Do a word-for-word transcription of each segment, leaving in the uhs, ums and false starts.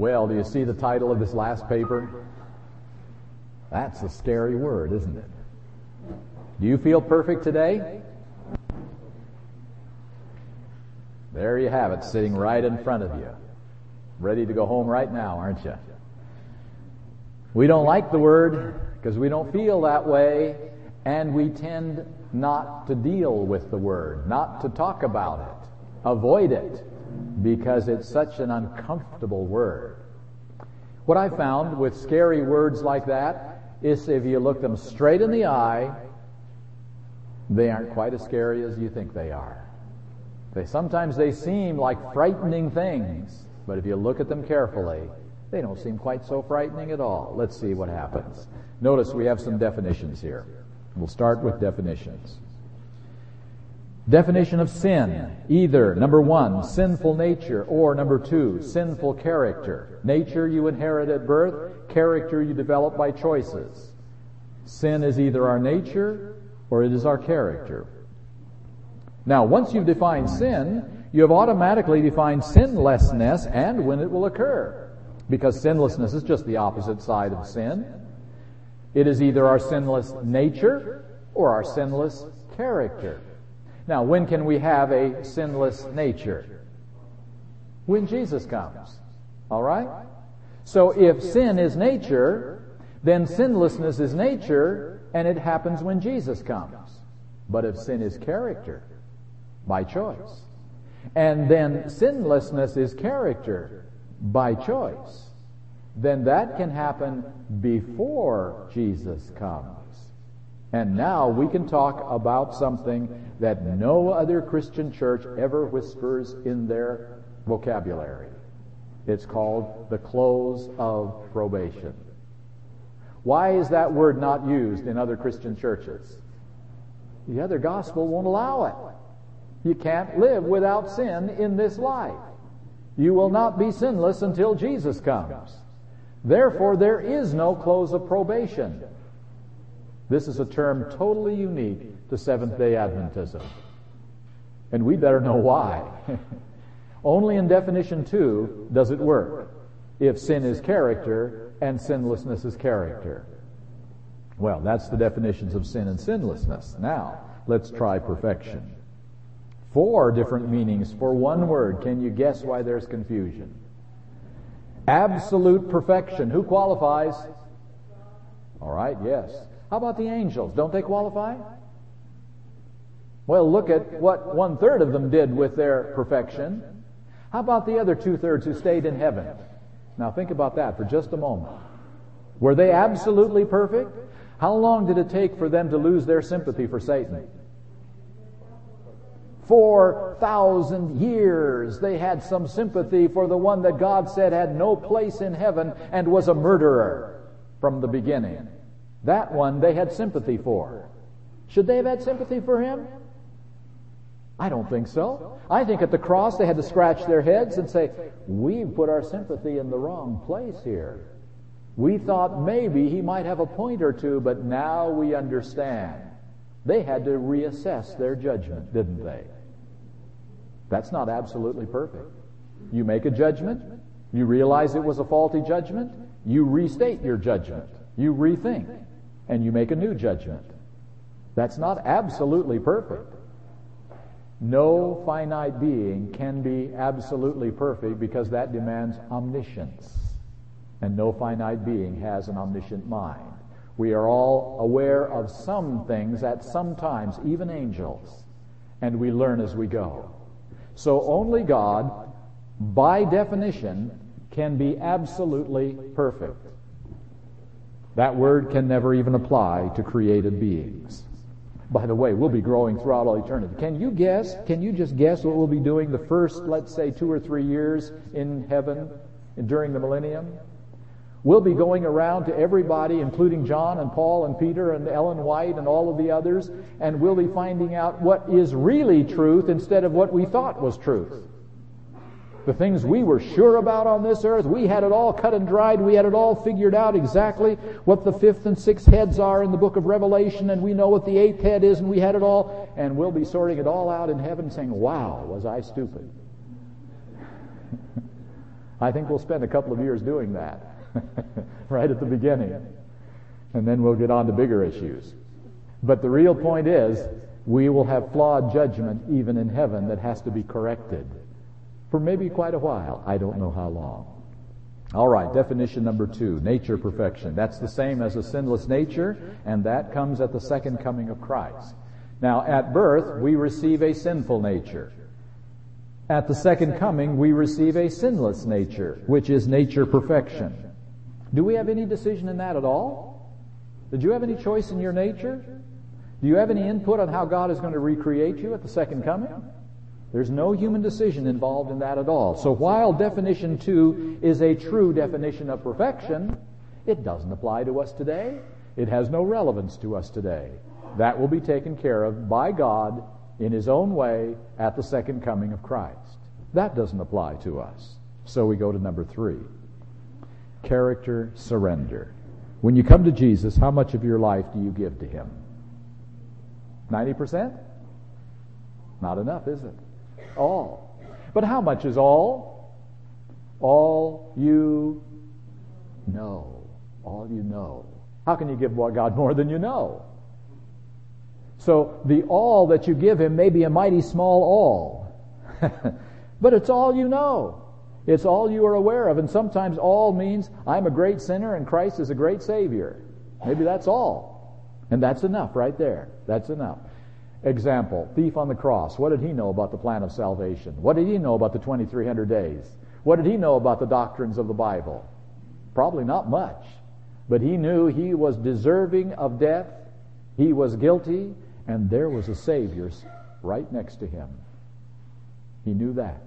Well, do you see the title of this last paper? That's a scary word, isn't it? Do you feel perfect today? There you have it, sitting right in front of you. Ready to go home right now, aren't you? We don't like the word because we don't feel that way, and we tend not to deal with the word, not to talk about it, avoid it, because it's such an uncomfortable word. What I found with scary words like that is if you look them straight in the eye, they aren't quite as scary as you think they are. They sometimes they seem like frightening things, but if you look at them carefully, they don't seem quite so frightening at all. Let's see what happens. Notice we have some definitions here. We'll start with definitions. Definition of sin, either, number one, sinful nature, or number two, sinful character. Nature you inherit at birth, character you develop by choices. Sin is either our nature or it is our character. Now, once you've defined sin, you have automatically defined sinlessness and when it will occur, because sinlessness is just the opposite side of sin. It is either our sinless nature or our sinless character. Now, when can we have a sinless nature? When Jesus comes. All right? So if sin is nature, then sinlessness is nature, and it happens when Jesus comes. But if sin is character, by choice, and then sinlessness is character, by choice, then that can happen before Jesus comes. And now we can talk about something that no other Christian church ever whispers in their vocabulary. It's called the close of probation. Why is that word not used in other Christian churches? The other gospel won't allow it. You can't live without sin in this life. You will not be sinless until Jesus comes. Therefore, there is no close of probation. This is a term totally unique to Seventh-day Adventism. And we better know why. Only in definition two does it work, if sin is character and sinlessness is character. Well, that's the definitions of sin and sinlessness. Now, let's try perfection. Four different meanings for one word. Can you guess why there's confusion? Absolute perfection. Who qualifies? All right, yes. How about the angels? Don't they qualify? Well, look at what one-third of them did with their perfection. How about the other two-thirds who stayed in heaven? Now think about that for just a moment. Were they absolutely perfect? How long did it take for them to lose their sympathy for Satan? Four thousand years they had some sympathy for the one that God said had no place in heaven and was a murderer from the beginning. That one they had sympathy for. Should they have had sympathy for him? I don't think so. I think at the cross they had to scratch their heads and say, we put our sympathy in the wrong place here. We thought maybe he might have a point or two, but now we understand. They had to reassess their judgment, didn't they? That's not absolutely perfect. You make a judgment, you realize it was a faulty judgment, you restate your judgment. You rethink, and you make a new judgment. That's not absolutely perfect. No finite being can be absolutely perfect because that demands omniscience. And no finite being has an omniscient mind. We are all aware of some things at some times, even angels, and we learn as we go. So only God, by definition, can be absolutely perfect. That word can never even apply to created beings. By the way, we'll be growing throughout all eternity. Can you guess, can you just guess what we'll be doing the first, let's say, two or three years in heaven during the millennium? We'll be going around to everybody, including John and Paul and Peter and Ellen White and all of the others, and we'll be finding out what is really truth instead of what we thought was truth. The things we were sure about on this earth, we had it all cut and dried. We had it all figured out exactly what the fifth and sixth heads are in the book of Revelation, and we know what the eighth head is, and we had it all. And we'll be sorting it all out in heaven saying, wow, was I stupid? I think we'll spend a couple of years doing that right at the beginning, and then we'll get on to bigger issues. But the real point is, we will have flawed judgment even in heaven that has to be corrected for maybe quite a while. I don't know how long. All right, definition number two, nature perfection. That's the same as a sinless nature, and that comes at the second coming of Christ. Now, at birth, we receive a sinful nature. At the second coming, we receive a sinless nature, which is nature perfection. Do we have any decision in that at all? Did you have any choice in your nature? Do you have any input on how God is going to recreate you at the second coming? There's no human decision involved in that at all. So while definition two is a true definition of perfection, it doesn't apply to us today. It has no relevance to us today. That will be taken care of by God in His own way at the second coming of Christ. That doesn't apply to us. So we go to number three, character surrender. When you come to Jesus, how much of your life do you give to Him? ninety percent? Not enough, is it? All. But how much is all? All you know. All you know. How can you give God more than you know? So the all that you give Him may be a mighty small all. But it's all you know. It's all you are aware of. And sometimes all means I'm a great sinner and Christ is a great Savior. Maybe that's all. And that's enough right there. That's enough. Example, thief on the cross. What did he know about the plan of salvation? What did he know about the twenty-three hundred days? What did he know about the doctrines of the Bible? Probably not much. But he knew he was deserving of death. He was guilty. And there was a Savior right next to him. He knew that.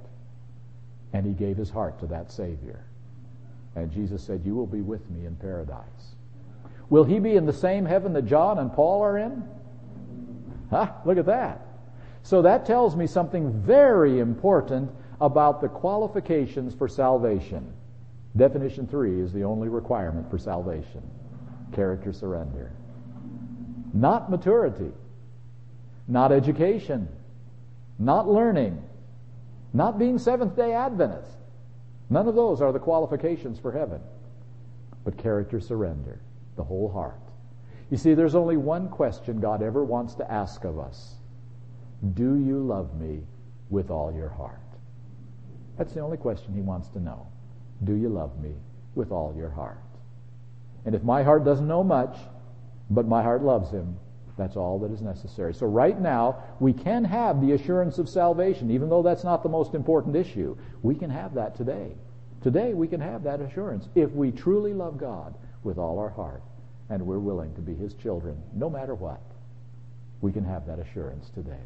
And he gave his heart to that Savior. And Jesus said, you will be with me in paradise. Will he be in the same heaven that John and Paul are in? Huh? Look at that. So that tells me something very important about the qualifications for salvation. Definition three is the only requirement for salvation. Character surrender. Not maturity. Not education. Not learning. Not being Seventh-day Adventist. None of those are the qualifications for heaven. But character surrender, the whole heart. You see, there's only one question God ever wants to ask of us. Do you love me with all your heart? That's the only question He wants to know. Do you love me with all your heart? And if my heart doesn't know much, but my heart loves Him, that's all that is necessary. So right now, we can have the assurance of salvation, even though that's not the most important issue. We can have that today. Today, we can have that assurance if we truly love God with all our heart and we're willing to be His children, no matter what. We can have that assurance today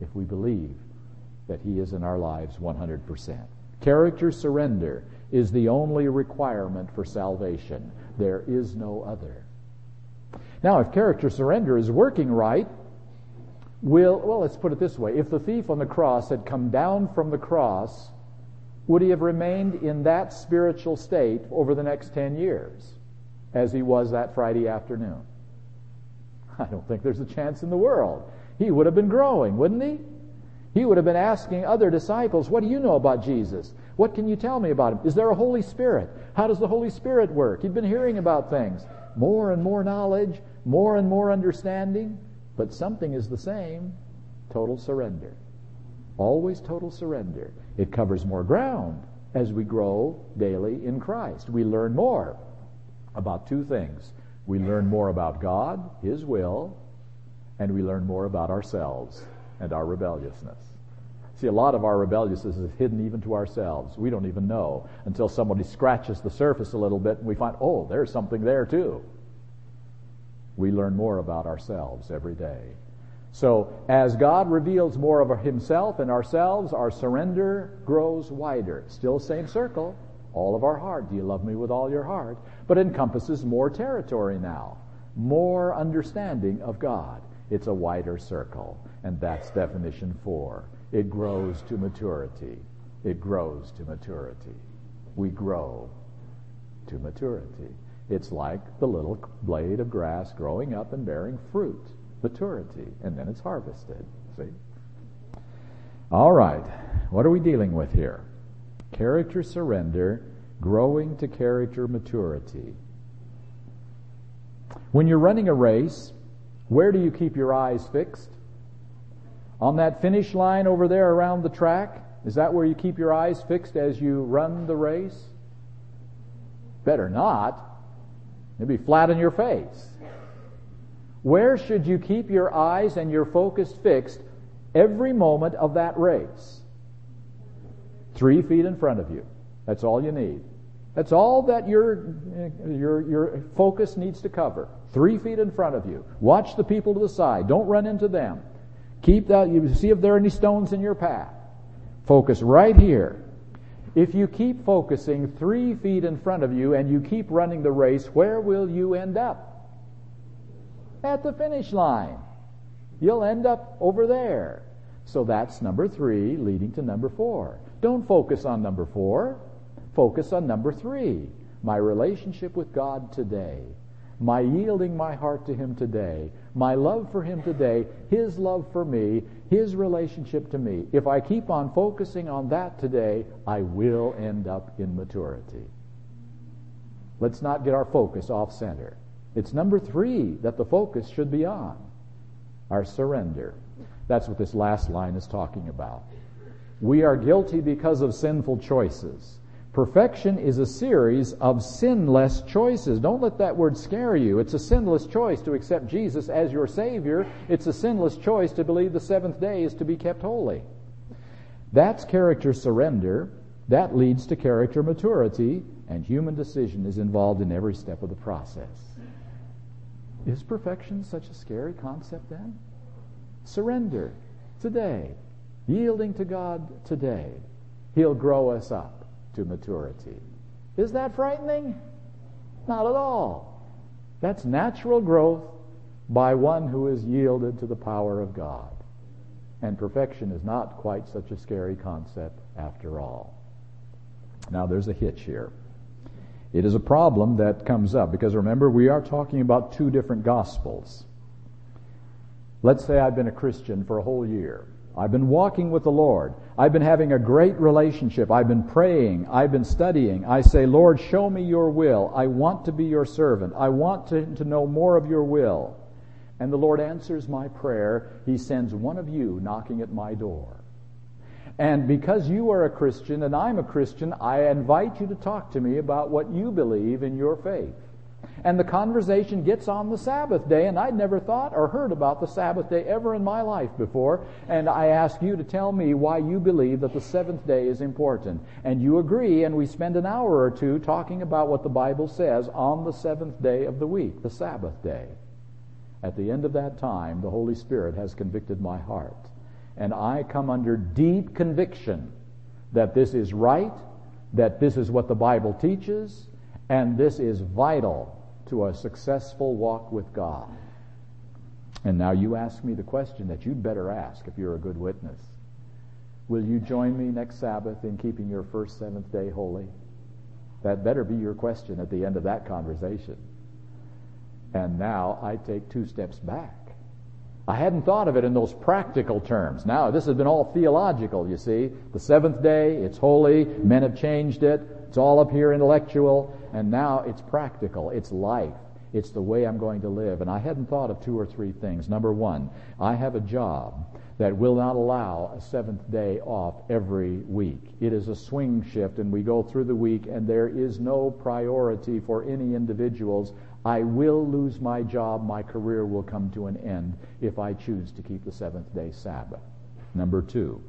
if we believe that He is in our lives one hundred percent. Character surrender is the only requirement for salvation. There is no other. Now, if character surrender is working right, will well, let's put it this way. If the thief on the cross had come down from the cross, would he have remained in that spiritual state over the next ten years? As he was that Friday afternoon? I don't think there's a chance in the world. He would have been growing, wouldn't he? He would have been asking other disciples, what do you know about Jesus? What can you tell me about Him? Is there a Holy Spirit? How does the Holy Spirit work? He'd been hearing about things. More and more knowledge, more and more understanding, but something is the same. Total surrender. Always total surrender. It covers more ground as we grow daily in Christ. We learn more about two things. We learn more about God, His will, and we learn more about ourselves and our rebelliousness. See, a lot of our rebelliousness is hidden even to ourselves. We don't even know until somebody scratches the surface a little bit and we find, oh, there's something there too. We learn more about ourselves every day. So as God reveals more of Himself in ourselves, our surrender grows wider. Still same circle. All of our heart. Do you love me with all your heart? But encompasses more territory now, more understanding of God. It's a wider circle, and that's definition four. It grows to maturity. It grows to maturity. We grow to maturity. It's like the little blade of grass growing up and bearing fruit, maturity, and then it's harvested. See? All right, what are we dealing with here? Character surrender, growing to character maturity. When you're running a race, where do you keep your eyes fixed? On that finish line over there around the track? Is that where you keep your eyes fixed as you run the race? Better not. It'd be flat on your face. Where should you keep your eyes and your focus fixed every moment of that race? Three feet in front of you. That's all you need. That's all that your, your, your focus needs to cover. Three feet in front of you. Watch the people to the side. Don't run into them. Keep that. You see if there are any stones in your path. Focus right here. If you keep focusing three feet in front of you and you keep running the race, where will you end up? At the finish line. You'll end up over there. So that's number three leading to number four. Don't focus on number four. Focus on number three. My relationship with God today. My yielding my heart to Him today. My love for Him today. His love for me. His relationship to me. If I keep on focusing on that today, I will end up in maturity. Let's not get our focus off center. It's number three that the focus should be on. Our surrender. That's what this last line is talking about. We are guilty because of sinful choices. Perfection is a series of sinless choices. Don't let that word scare you. It's a sinless choice to accept Jesus as your Savior. It's a sinless choice to believe the seventh day is to be kept holy. That's character surrender. That leads to character maturity, and human decision is involved in every step of the process. Is perfection such a scary concept then? Surrender today. Yielding to God today. He'll grow us up to maturity. Is that frightening? Not at all. That's natural growth by one who is yielded to the power of God. And perfection is not quite such a scary concept after all. Now there's a hitch here. It is a problem that comes up because remember we are talking about two different gospels. Let's say I've been a Christian for a whole year. I've been walking with the Lord. I've been having a great relationship. I've been praying. I've been studying. I say, Lord, show me your will. I want to be your servant. I want to, to know more of your will. And the Lord answers my prayer. He sends one of you knocking at my door. And because you are a Christian and I'm a Christian, I invite you to talk to me about what you believe in your faith. And the conversation gets on the Sabbath day, and I'd never thought or heard about the Sabbath day ever in my life before, and I ask you to tell me why you believe that the seventh day is important. And you agree, and we spend an hour or two talking about what the Bible says on the seventh day of the week, the Sabbath day. At the end of that time, the Holy Spirit has convicted my heart, and I come under deep conviction that this is right, that this is what the Bible teaches, and this is vital to a successful walk with God. And now you ask me the question that you'd better ask if you're a good witness. Will you join me next Sabbath in keeping your first seventh day holy? That better be your question at the end of that conversation. And now I take two steps back. I hadn't thought of it in those practical terms. Now, this has been all theological, you see. The seventh day, it's holy. Men have changed it. It's all up here intellectual. And now it's practical. It's life. It's the way I'm going to live. And I hadn't thought of two or three things. Number one, I have a job that will not allow a seventh day off every week. It is a swing shift, and we go through the week, and there is no priority for any individuals. I will lose my job. My career will come to an end if I choose to keep the seventh day Sabbath. Number two,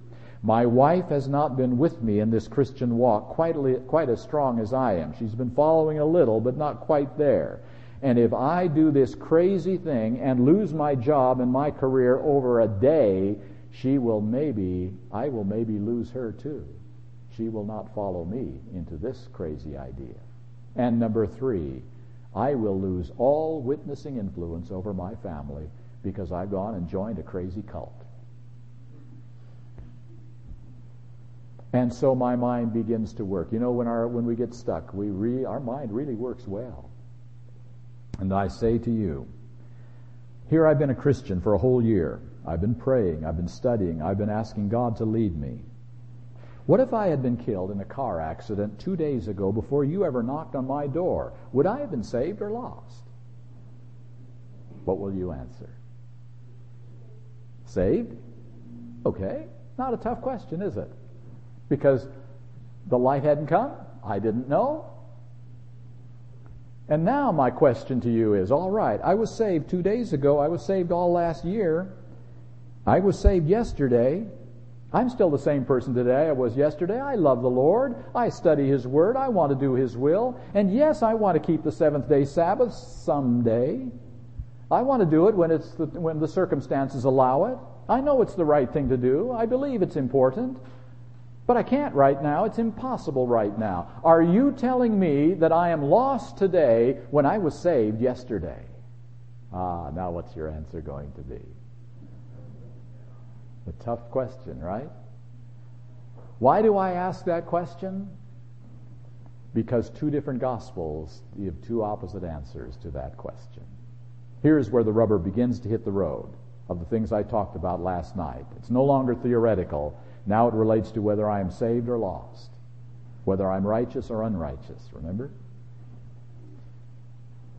my wife has not been with me in this Christian walk quite, quite as strong as I am. She's been following a little, but not quite there. And if I do this crazy thing and lose my job and my career over a day, she will maybe, I will maybe lose her too. She will not follow me into this crazy idea. And number three, I will lose all witnessing influence over my family because I've gone and joined a crazy cult. And so my mind begins to work. You know, when our when we get stuck, we re, our mind really works well. And I say to you, here I've been a Christian for a whole year. I've been praying. I've been studying. I've been asking God to lead me. What if I had been killed in a car accident two days ago before you ever knocked on my door? Would I have been saved or lost? What will you answer? Saved? Okay. Not a tough question, is it? Because the light hadn't come. I didn't know. And now my question to you is, all right, I was saved two days ago. I was saved all last year. I was saved yesterday. I'm still the same person today I was yesterday. I love the Lord. I study His Word. I want to do His will. And yes, I want to keep the seventh-day Sabbath someday. I want to do it when it's the, when the circumstances allow it. I know it's the right thing to do. I believe it's important. But I can't right now. It's impossible right now. Are you telling me that I am lost today when I was saved yesterday? Ah, now what's your answer going to be? A tough question, right? Why do I ask that question? Because two different Gospels give two opposite answers to that question. Here's where the rubber begins to hit the road of the things I talked about last night. It's no longer theoretical. Now it relates to whether I am saved or lost, whether I'm righteous or unrighteous, remember?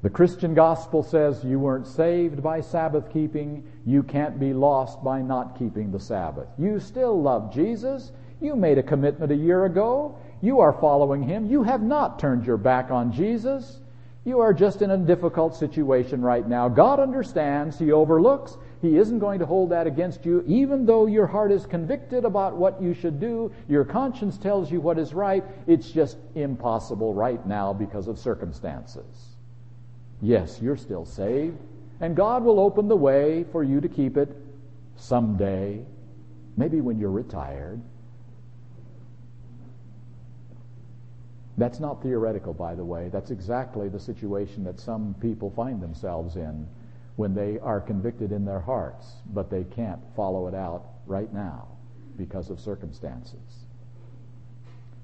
The Christian gospel says you weren't saved by Sabbath keeping. You can't be lost by not keeping the Sabbath. You still love Jesus. You made a commitment a year ago. You are following Him. You have not turned your back on Jesus. You are just in a difficult situation right now. God understands. He overlooks. He isn't going to hold that against you, even though your heart is convicted about what you should do. Your conscience tells you what is right. It's just impossible right now because of circumstances. Yes, you're still saved, and God will open the way for you to keep it someday, maybe when you're retired. That's not theoretical, by the way. That's exactly the situation that some people find themselves in when they are convicted in their hearts, but they can't follow it out right now because of circumstances.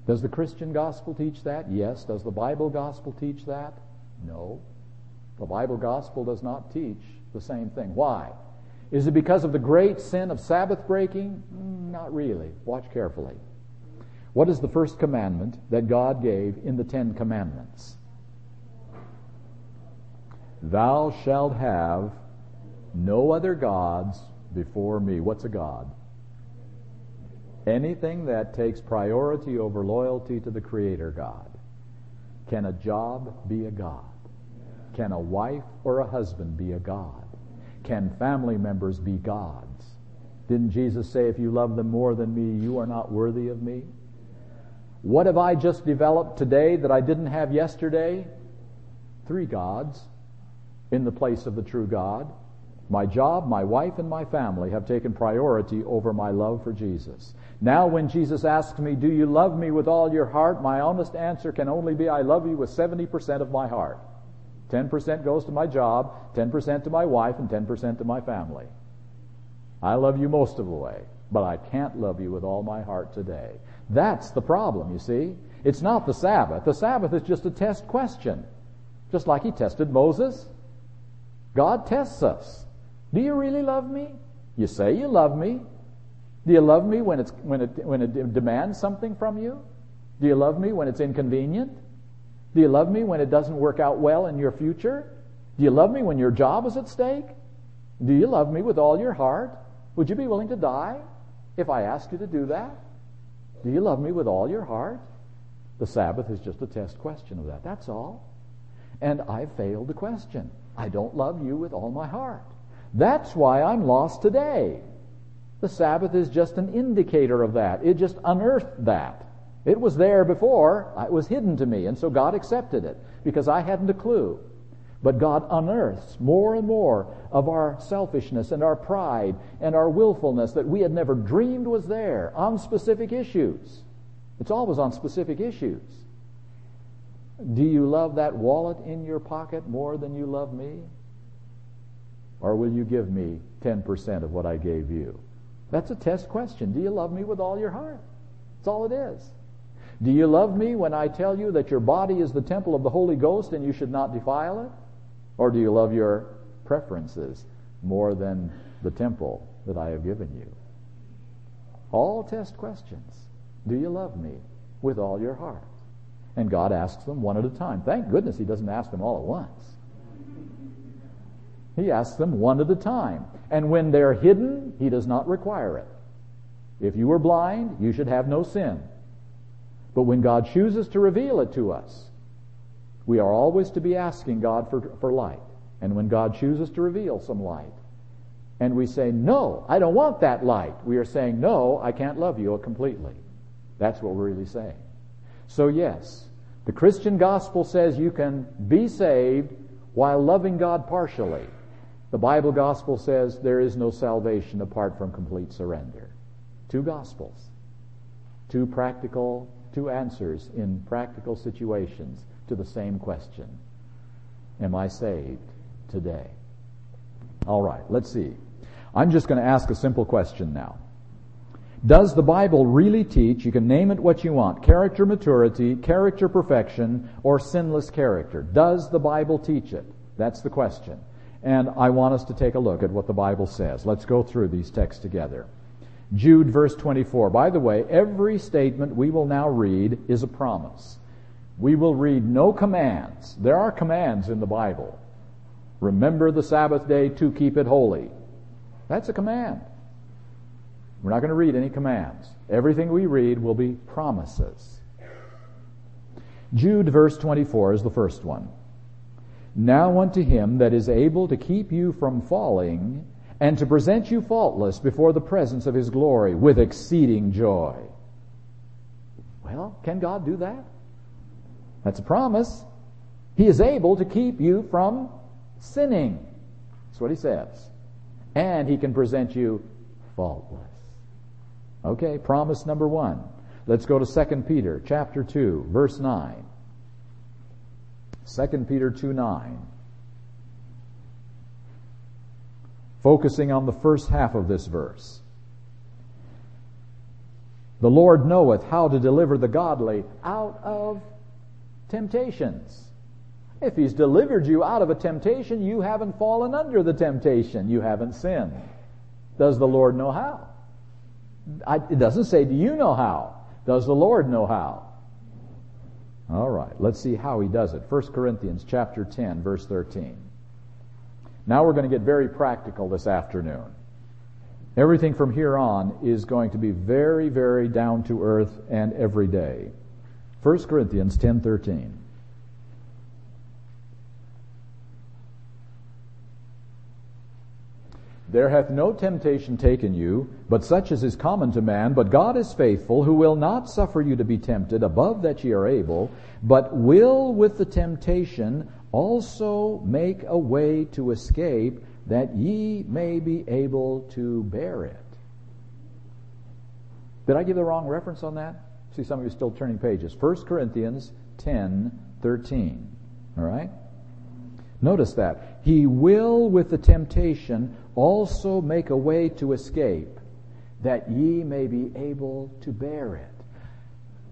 Does the Christian gospel teach that? Yes. Does the Bible gospel teach that? No. The Bible gospel does not teach the same thing. Why? Is it because of the great sin of Sabbath breaking? Not really. Watch carefully. What is the first commandment that God gave in the Ten Commandments? Thou shalt have no other gods before me. What's a god? Anything that takes priority over loyalty to the Creator God. Can a job be a god? Can a wife or a husband be a god? Can family members be gods? Didn't Jesus say, if you love them more than me, you are not worthy of me? What have I just developed today that I didn't have yesterday? Three gods in the place of the true God. My job, my wife, and my family have taken priority over my love for Jesus. Now when Jesus asks me, do you love me with all your heart? My honest answer can only be, I love you with seventy percent of my heart. ten percent goes to my job, ten percent to my wife, and ten percent to my family. I love you most of the way, but I can't love you with all my heart today. That's the problem, you see. It's not the Sabbath. The Sabbath is just a test question, just like He tested Moses. God tests us. Do you really love me? You say you love me. Do you love me when, it's, when, it, when it demands something from you? Do you love me when it's inconvenient? Do you love me when it doesn't work out well in your future? Do you love me when your job is at stake? Do you love me with all your heart? Would you be willing to die if I asked you to do that? Do you love me with all your heart? The Sabbath is just a test question of that. That's all. And I failed the question. I don't love you with all my heart. That's why I'm lost today. The Sabbath is just an indicator of that. It just unearthed that. It was there before. It was hidden to me, and so God accepted it because I hadn't a clue. But God unearths more and more of our selfishness and our pride and our willfulness that we had never dreamed was there on specific issues. It's always on specific issues. Do you love that wallet in your pocket more than you love me? Or will you give me ten percent of what I gave you? That's a test question. Do you love me with all your heart? That's all it is. Do you love me when I tell you that your body is the temple of the Holy Ghost and you should not defile it? Or do you love your preferences more than the temple that I have given you? All test questions. Do you love me with all your heart? And God asks them one at a time. Thank goodness he doesn't ask them all at once. He asks them one at a time. And when they're hidden, he does not require it. If you were blind, you should have no sin. But when God chooses to reveal it to us, we are always to be asking God for, for light. And when God chooses to reveal some light, and we say, no, I don't want that light, we are saying, no, I can't love you completely. That's what we're really saying. So yes, the Christian gospel says you can be saved while loving God partially. The Bible gospel says there is no salvation apart from complete surrender. Two gospels, two practical, two answers in practical situations to the same question. Am I saved today? All right, let's see. I'm just going to ask a simple question now. Does the Bible really teach, you can name it what you want, character maturity, character perfection, or sinless character? Does the Bible teach it? That's the question. And I want us to take a look at what the Bible says. Let's go through these texts together. Jude, verse twenty-four. By the way, every statement we will now read is a promise. We will read no commands. There are commands in the Bible. Remember the Sabbath day to keep it holy. That's a command. We're not going to read any commands. Everything we read will be promises. Jude, verse twenty-four is the first one. Now unto him that is able to keep you from falling, and to present you faultless before the presence of his glory with exceeding joy. Well, can God do that? That's a promise. He is able to keep you from sinning. That's what he says. And he can present you faultless. Okay, promise number one. Let's go to Second Peter chapter two, verse nine. Second Peter two nine. Focusing on the first half of this verse. The Lord knoweth how to deliver the godly out of temptations. If he's delivered you out of a temptation, you haven't fallen under the temptation. You haven't sinned. Does the Lord know how? I, it doesn't say, do you know how? Does the Lord know how? All right, let's see how he does it. First Corinthians chapter ten, verse thirteen. Now we're going to get very practical this afternoon. Everything from here on is going to be very, very down to earth and everyday. First Corinthians ten thirteen. There hath no temptation taken you, but such as is common to man, but God is faithful, who will not suffer you to be tempted above that ye are able, but will with the temptation also make a way to escape, that ye may be able to bear it. Did I give the wrong reference on that? See, some of you still turning pages. First Corinthians ten thirteen. All right? Notice that. He will with the temptation also make a way to escape, that ye may be able to bear it.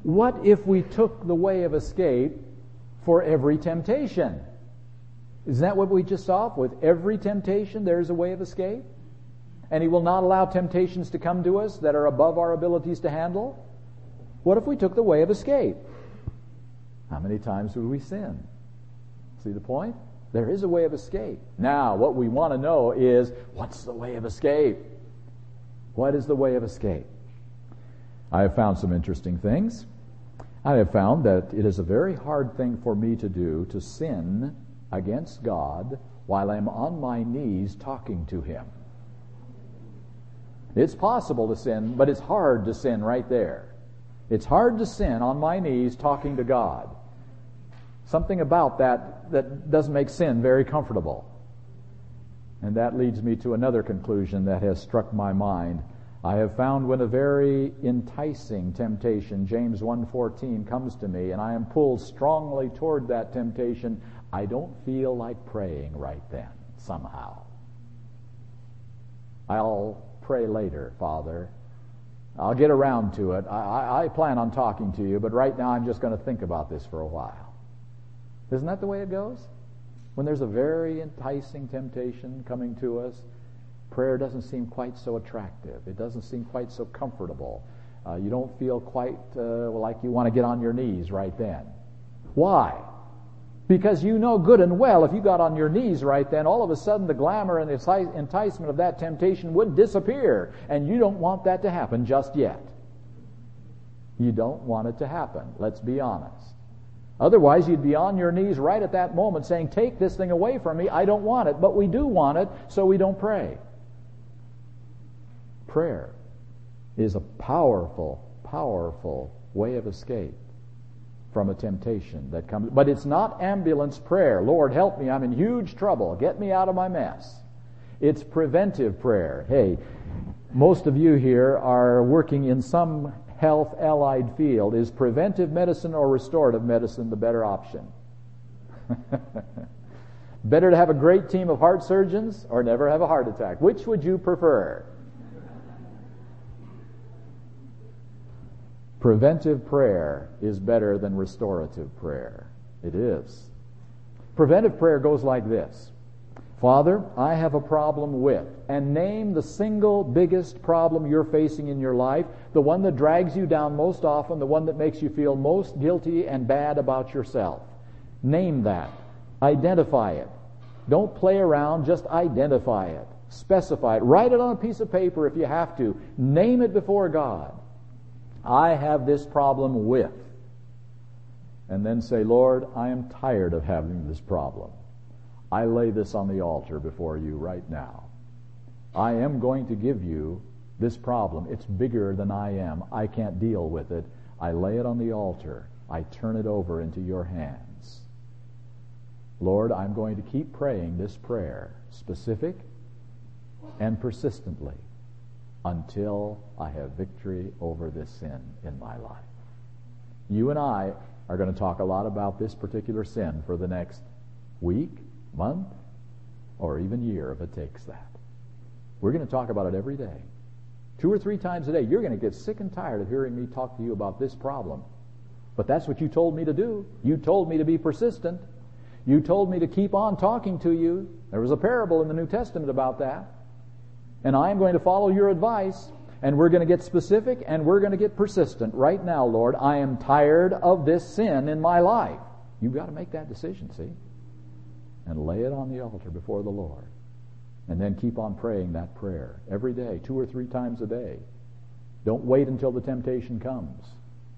What if we took the way of escape for every temptation? Isn't that what we just saw? With every temptation, there's a way of escape. And he will not allow temptations to come to us that are above our abilities to handle. What if we took the way of escape? How many times would we sin? See the point? There is a way of escape. Now, what we want to know is, what's the way of escape? What is the way of escape? I have found some interesting things. I have found that it is a very hard thing for me to do, to sin against God while I'm on my knees talking to him. It's possible to sin, but it's hard to sin right there. It's hard to sin on my knees talking to God. Something about that that doesn't make sin very comfortable. And that leads me to another conclusion that has struck my mind. I have found when a very enticing temptation, James one fourteen, comes to me and I am pulled strongly toward that temptation, I don't feel like praying right then, somehow. I'll pray later, Father. I'll get around to it. I, I, I plan on talking to you, but right now I'm just going to think about this for a while. Isn't that the way it goes? When there's a very enticing temptation coming to us, prayer doesn't seem quite so attractive. It doesn't seem quite so comfortable. Uh, you don't feel quite uh, like you want to get on your knees right then. Why? Because you know good and well if you got on your knees right then, all of a sudden the glamour and the enticement of that temptation would disappear, and you don't want that to happen just yet. You don't want it to happen, let's be honest. Otherwise, you'd be on your knees right at that moment saying, take this thing away from me, I don't want it. But we do want it, so we don't pray. Prayer is a powerful, powerful way of escape from a temptation that comes. But it's not ambulance prayer. Lord, help me, I'm in huge trouble. Get me out of my mess. It's preventive prayer. Hey, most of you here are working in some health allied field. Is preventive medicine or restorative medicine the better option? Better to have a great team of heart surgeons or never have a heart attack? Which would you prefer? Preventive prayer is better than restorative prayer. It is. Preventive prayer goes like this. Father, I have a problem with, and name the single biggest problem you're facing in your life, the one that drags you down most often, the one that makes you feel most guilty and bad about yourself. Name that. Identify it. Don't play around, just identify it. Specify it. Write it on a piece of paper if you have to. Name it before God. I have this problem with. And then say, Lord, I am tired of having this problem. I lay this on the altar before you right now. I am going to give you this problem. It's bigger than I am. I can't deal with it. I lay it on the altar. I turn it over into your hands. Lord, I'm going to keep praying this prayer, specific and persistently, until I have victory over this sin in my life. You and I are going to talk a lot about this particular sin for the next week, month, or even year if it takes that. We're going to talk about it every day. Two or three times a day, you're going to get sick and tired of hearing me talk to you about this problem. But that's what you told me to do. You told me to be persistent. You told me to keep on talking to you. There was a parable in the New Testament about that. And I'm going to follow your advice, and we're going to get specific, and we're going to get persistent. Right now, Lord, I am tired of this sin in my life. You've got to make that decision, see? And lay it on the altar before the Lord. And then keep on praying that prayer every day, two or three times a day. Don't wait until the temptation comes.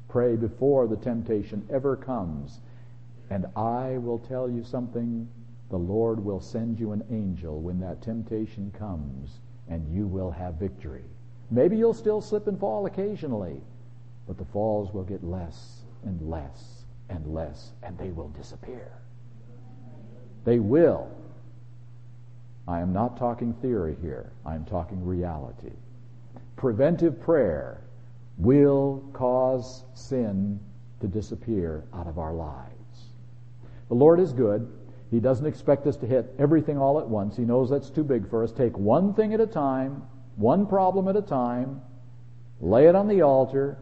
Pray before the temptation ever comes. And I will tell you something, the Lord will send you an angel when that temptation comes, and you will have victory. Maybe you'll still slip and fall occasionally, but the falls will get less and less and less, and they will disappear. They will. I am not talking theory here. I am talking reality. Preventive prayer will cause sin to disappear out of our lives. The Lord is good. He doesn't expect us to hit everything all at once. He knows that's too big for us. Take one thing at a time, one problem at a time, lay it on the altar.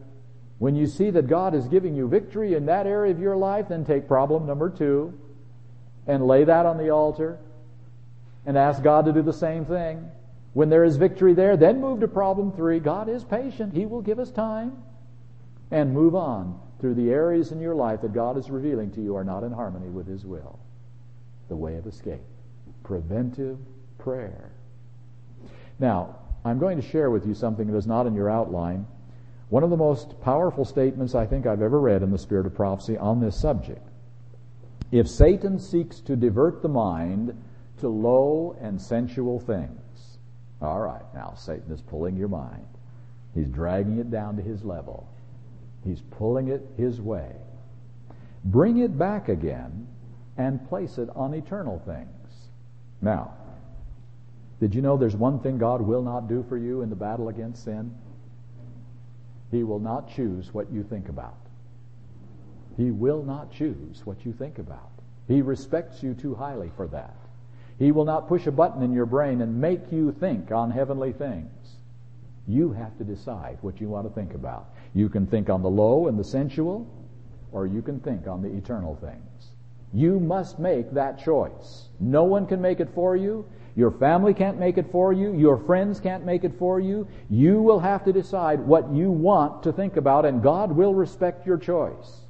When you see that God is giving you victory in that area of your life, then take problem number two, and lay that on the altar and ask God to do the same thing. When there is victory there, then move to problem three. God is patient. He will give us time. And move on through the areas in your life that God is revealing to you are not in harmony with His will. The way of escape. Preventive prayer. Now, I'm going to share with you something that is not in your outline. One of the most powerful statements I think I've ever read in the Spirit of Prophecy on this subject. If Satan seeks to divert the mind to low and sensual things. All right, now Satan is pulling your mind. He's dragging it down to his level. He's pulling it his way. Bring it back again and place it on eternal things. Now, did you know there's one thing God will not do for you in the battle against sin? He will not choose what you think about. He will not choose what you think about. He respects you too highly for that. He will not push a button in your brain and make you think on heavenly things. You have to decide what you want to think about. You can think on the low and the sensual, or you can think on the eternal things. You must make that choice. No one can make it for you. Your family can't make it for you. Your friends can't make it for you. You will have to decide what you want to think about, and God will respect your choice.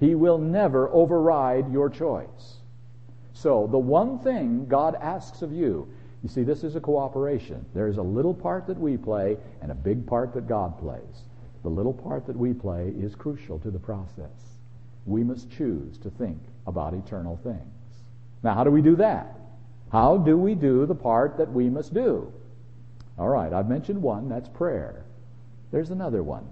He will never override your choice. So the one thing God asks of you, you see, this is a cooperation. There is a little part that we play and a big part that God plays. The little part that we play is crucial to the process. We must choose to think about eternal things. Now, how do we do that? How do we do the part that we must do? All right, I've mentioned one, that's prayer. There's another one.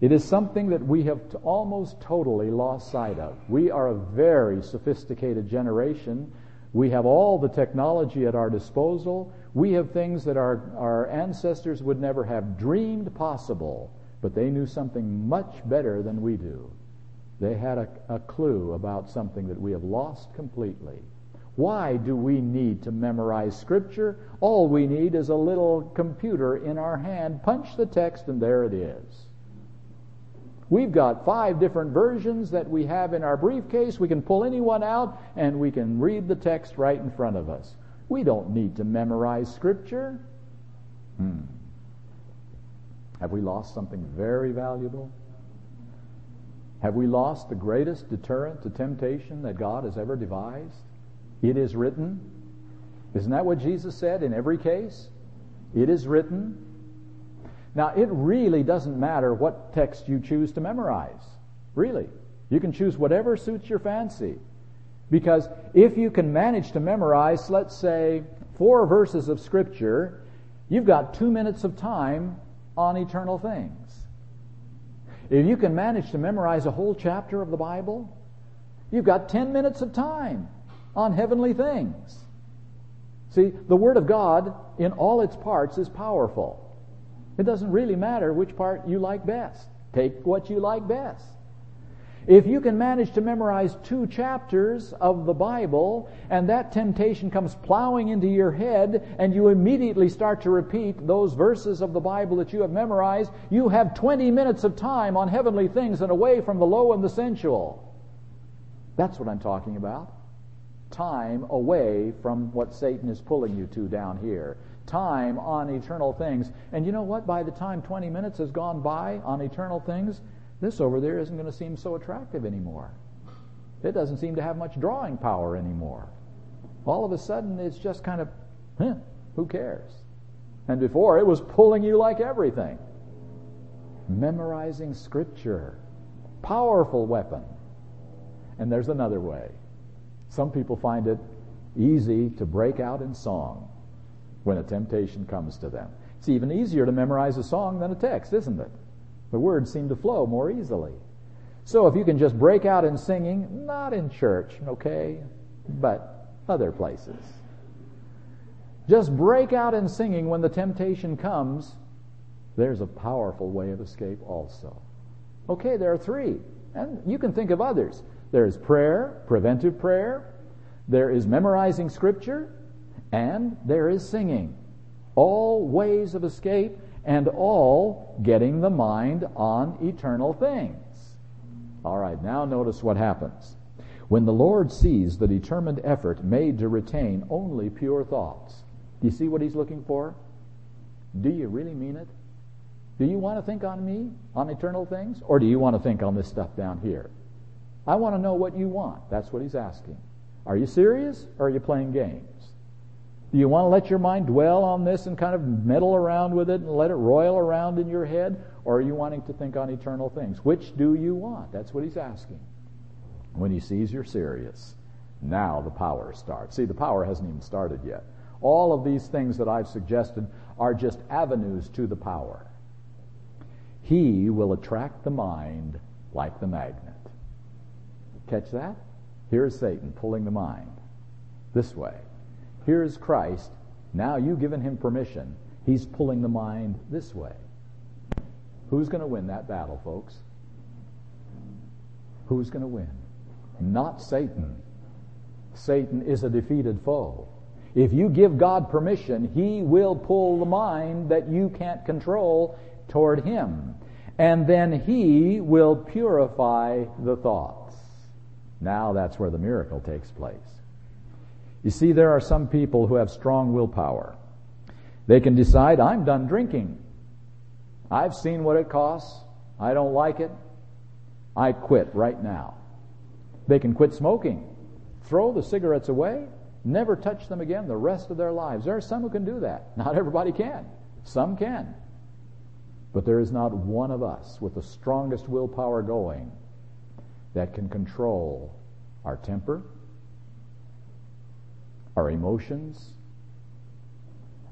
It is something that we have t- almost totally lost sight of. We are a very sophisticated generation. We have all the technology at our disposal. We have things that our, our ancestors would never have dreamed possible, but they knew something much better than we do. They had a, a clue about something that we have lost completely. Why do we need to memorize Scripture? All we need is a little computer in our hand. Punch the text and there it is. We've got five different versions that we have in our briefcase. We can pull anyone out and we can read the text right in front of us. We don't need to memorize Scripture. Hmm. Have we lost something very valuable? Have we lost the greatest deterrent to temptation that God has ever devised? It is written. Isn't that what Jesus said in every case? It is written. Now, it really doesn't matter what text you choose to memorize. Really. You can choose whatever suits your fancy. Because if you can manage to memorize, let's say, four verses of Scripture, you've got two minutes of time on eternal things. If you can manage to memorize a whole chapter of the Bible, you've got ten minutes of time on heavenly things. See, the Word of God in all its parts is powerful. It doesn't really matter which part you like best. Take what you like best. If you can manage to memorize two chapters of the Bible and that temptation comes plowing into your head and you immediately start to repeat those verses of the Bible that you have memorized, you have twenty minutes of time on heavenly things and away from the low and the sensual. That's what I'm talking about. Time away from what Satan is pulling you to down here. Time on eternal things. And you know what? By the time twenty minutes has gone by on eternal things, this over there isn't going to seem so attractive anymore. It doesn't seem to have much drawing power anymore. All of a sudden, it's just kind of, eh, who cares? And before, it was pulling you like everything. Memorizing Scripture. Powerful weapon. And there's another way. Some people find it easy to break out in song when a temptation comes to them. It's even easier to memorize a song than a text, isn't it? The words seem to flow more easily. So if you can just break out in singing, not in church, okay, but other places. Just break out in singing when the temptation comes, there's a powerful way of escape also. Okay, there are three, and you can think of others. There's prayer, preventive prayer, there is memorizing Scripture, and there is singing. All ways of escape, and all getting the mind on eternal things. All right, now notice what happens. When the Lord sees the determined effort made to retain only pure thoughts, do you see what He's looking for? Do you really mean it? Do you want to think on me, on eternal things, or do you want to think on this stuff down here? I want to know what you want. That's what He's asking. Are you serious, or are you playing games? Do you want to let your mind dwell on this and kind of meddle around with it and let it roil around in your head? Or are you wanting to think on eternal things? Which do you want? That's what He's asking. When He sees you're serious, now the power starts. See, the power hasn't even started yet. All of these things that I've suggested are just avenues to the power. He will attract the mind like the magnet. Catch that? Here's Satan pulling the mind this way. Here is Christ. Now you've given Him permission. He's pulling the mind this way. Who's going to win that battle, folks? Who's going to win? Not Satan. Satan is a defeated foe. If you give God permission, He will pull the mind that you can't control toward Him. And then He will purify the thoughts. Now that's where the miracle takes place. You see, there are some people who have strong willpower. They can decide, I'm done drinking. I've seen what it costs. I don't like it. I quit right now. They can quit smoking, throw the cigarettes away, never touch them again the rest of their lives. There are some who can do that. Not everybody can. Some can. But there is not one of us with the strongest willpower going that can control our temper, our emotions,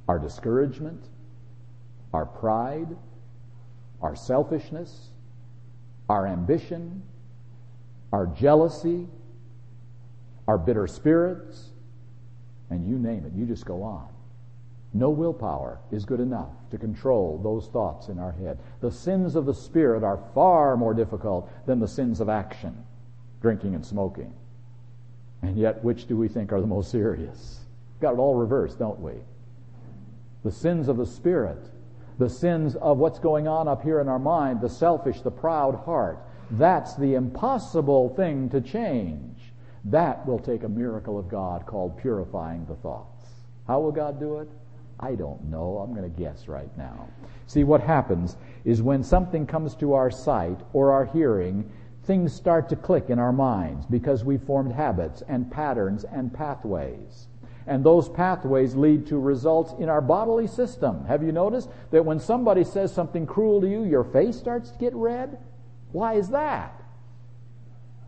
our discouragement, our pride, our selfishness, our ambition, our jealousy, our bitter spirits, and you name it. You just go on. No willpower is good enough to control those thoughts in our head. The sins of the spirit are far more difficult than the sins of action, drinking and smoking. And yet, which do we think are the most serious? Got it all reversed, don't we? The sins of the spirit, the sins of what's going on up here in our mind, the selfish, the proud heart, that's the impossible thing to change. That will take a miracle of God called purifying the thoughts. How will God do it? I don't know. I'm going to guess right now. See, what happens is when something comes to our sight or our hearing, things start to click in our minds because we've formed habits and patterns and pathways. And those pathways lead to results in our bodily system. Have you noticed that when somebody says something cruel to you, your face starts to get red? Why is that?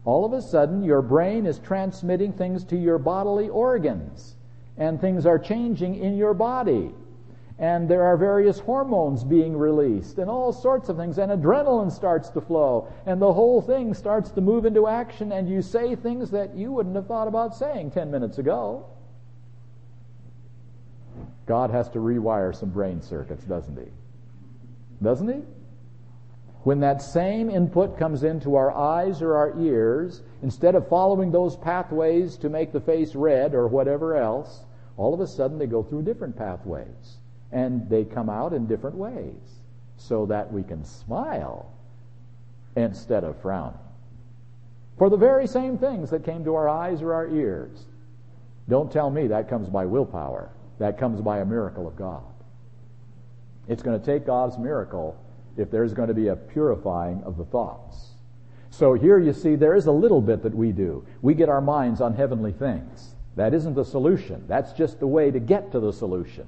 All of a sudden, your brain is transmitting things to your bodily organs, and things are changing in your body. And there are various hormones being released and all sorts of things, and adrenaline starts to flow, and the whole thing starts to move into action, and you say things that you wouldn't have thought about saying ten minutes ago. God has to rewire some brain circuits, doesn't he? Doesn't he? When that same input comes into our eyes or our ears, instead of following those pathways to make the face red or whatever else, all of a sudden they go through different pathways, and they come out in different ways so that we can smile instead of frowning. For the very same things that came to our eyes or our ears. Don't tell me that comes by willpower. That comes by a miracle of God. It's going to take God's miracle if there's going to be a purifying of the thoughts. So here you see there is a little bit that we do. We get our minds on heavenly things. That isn't the solution. That's just the way to get to the solution.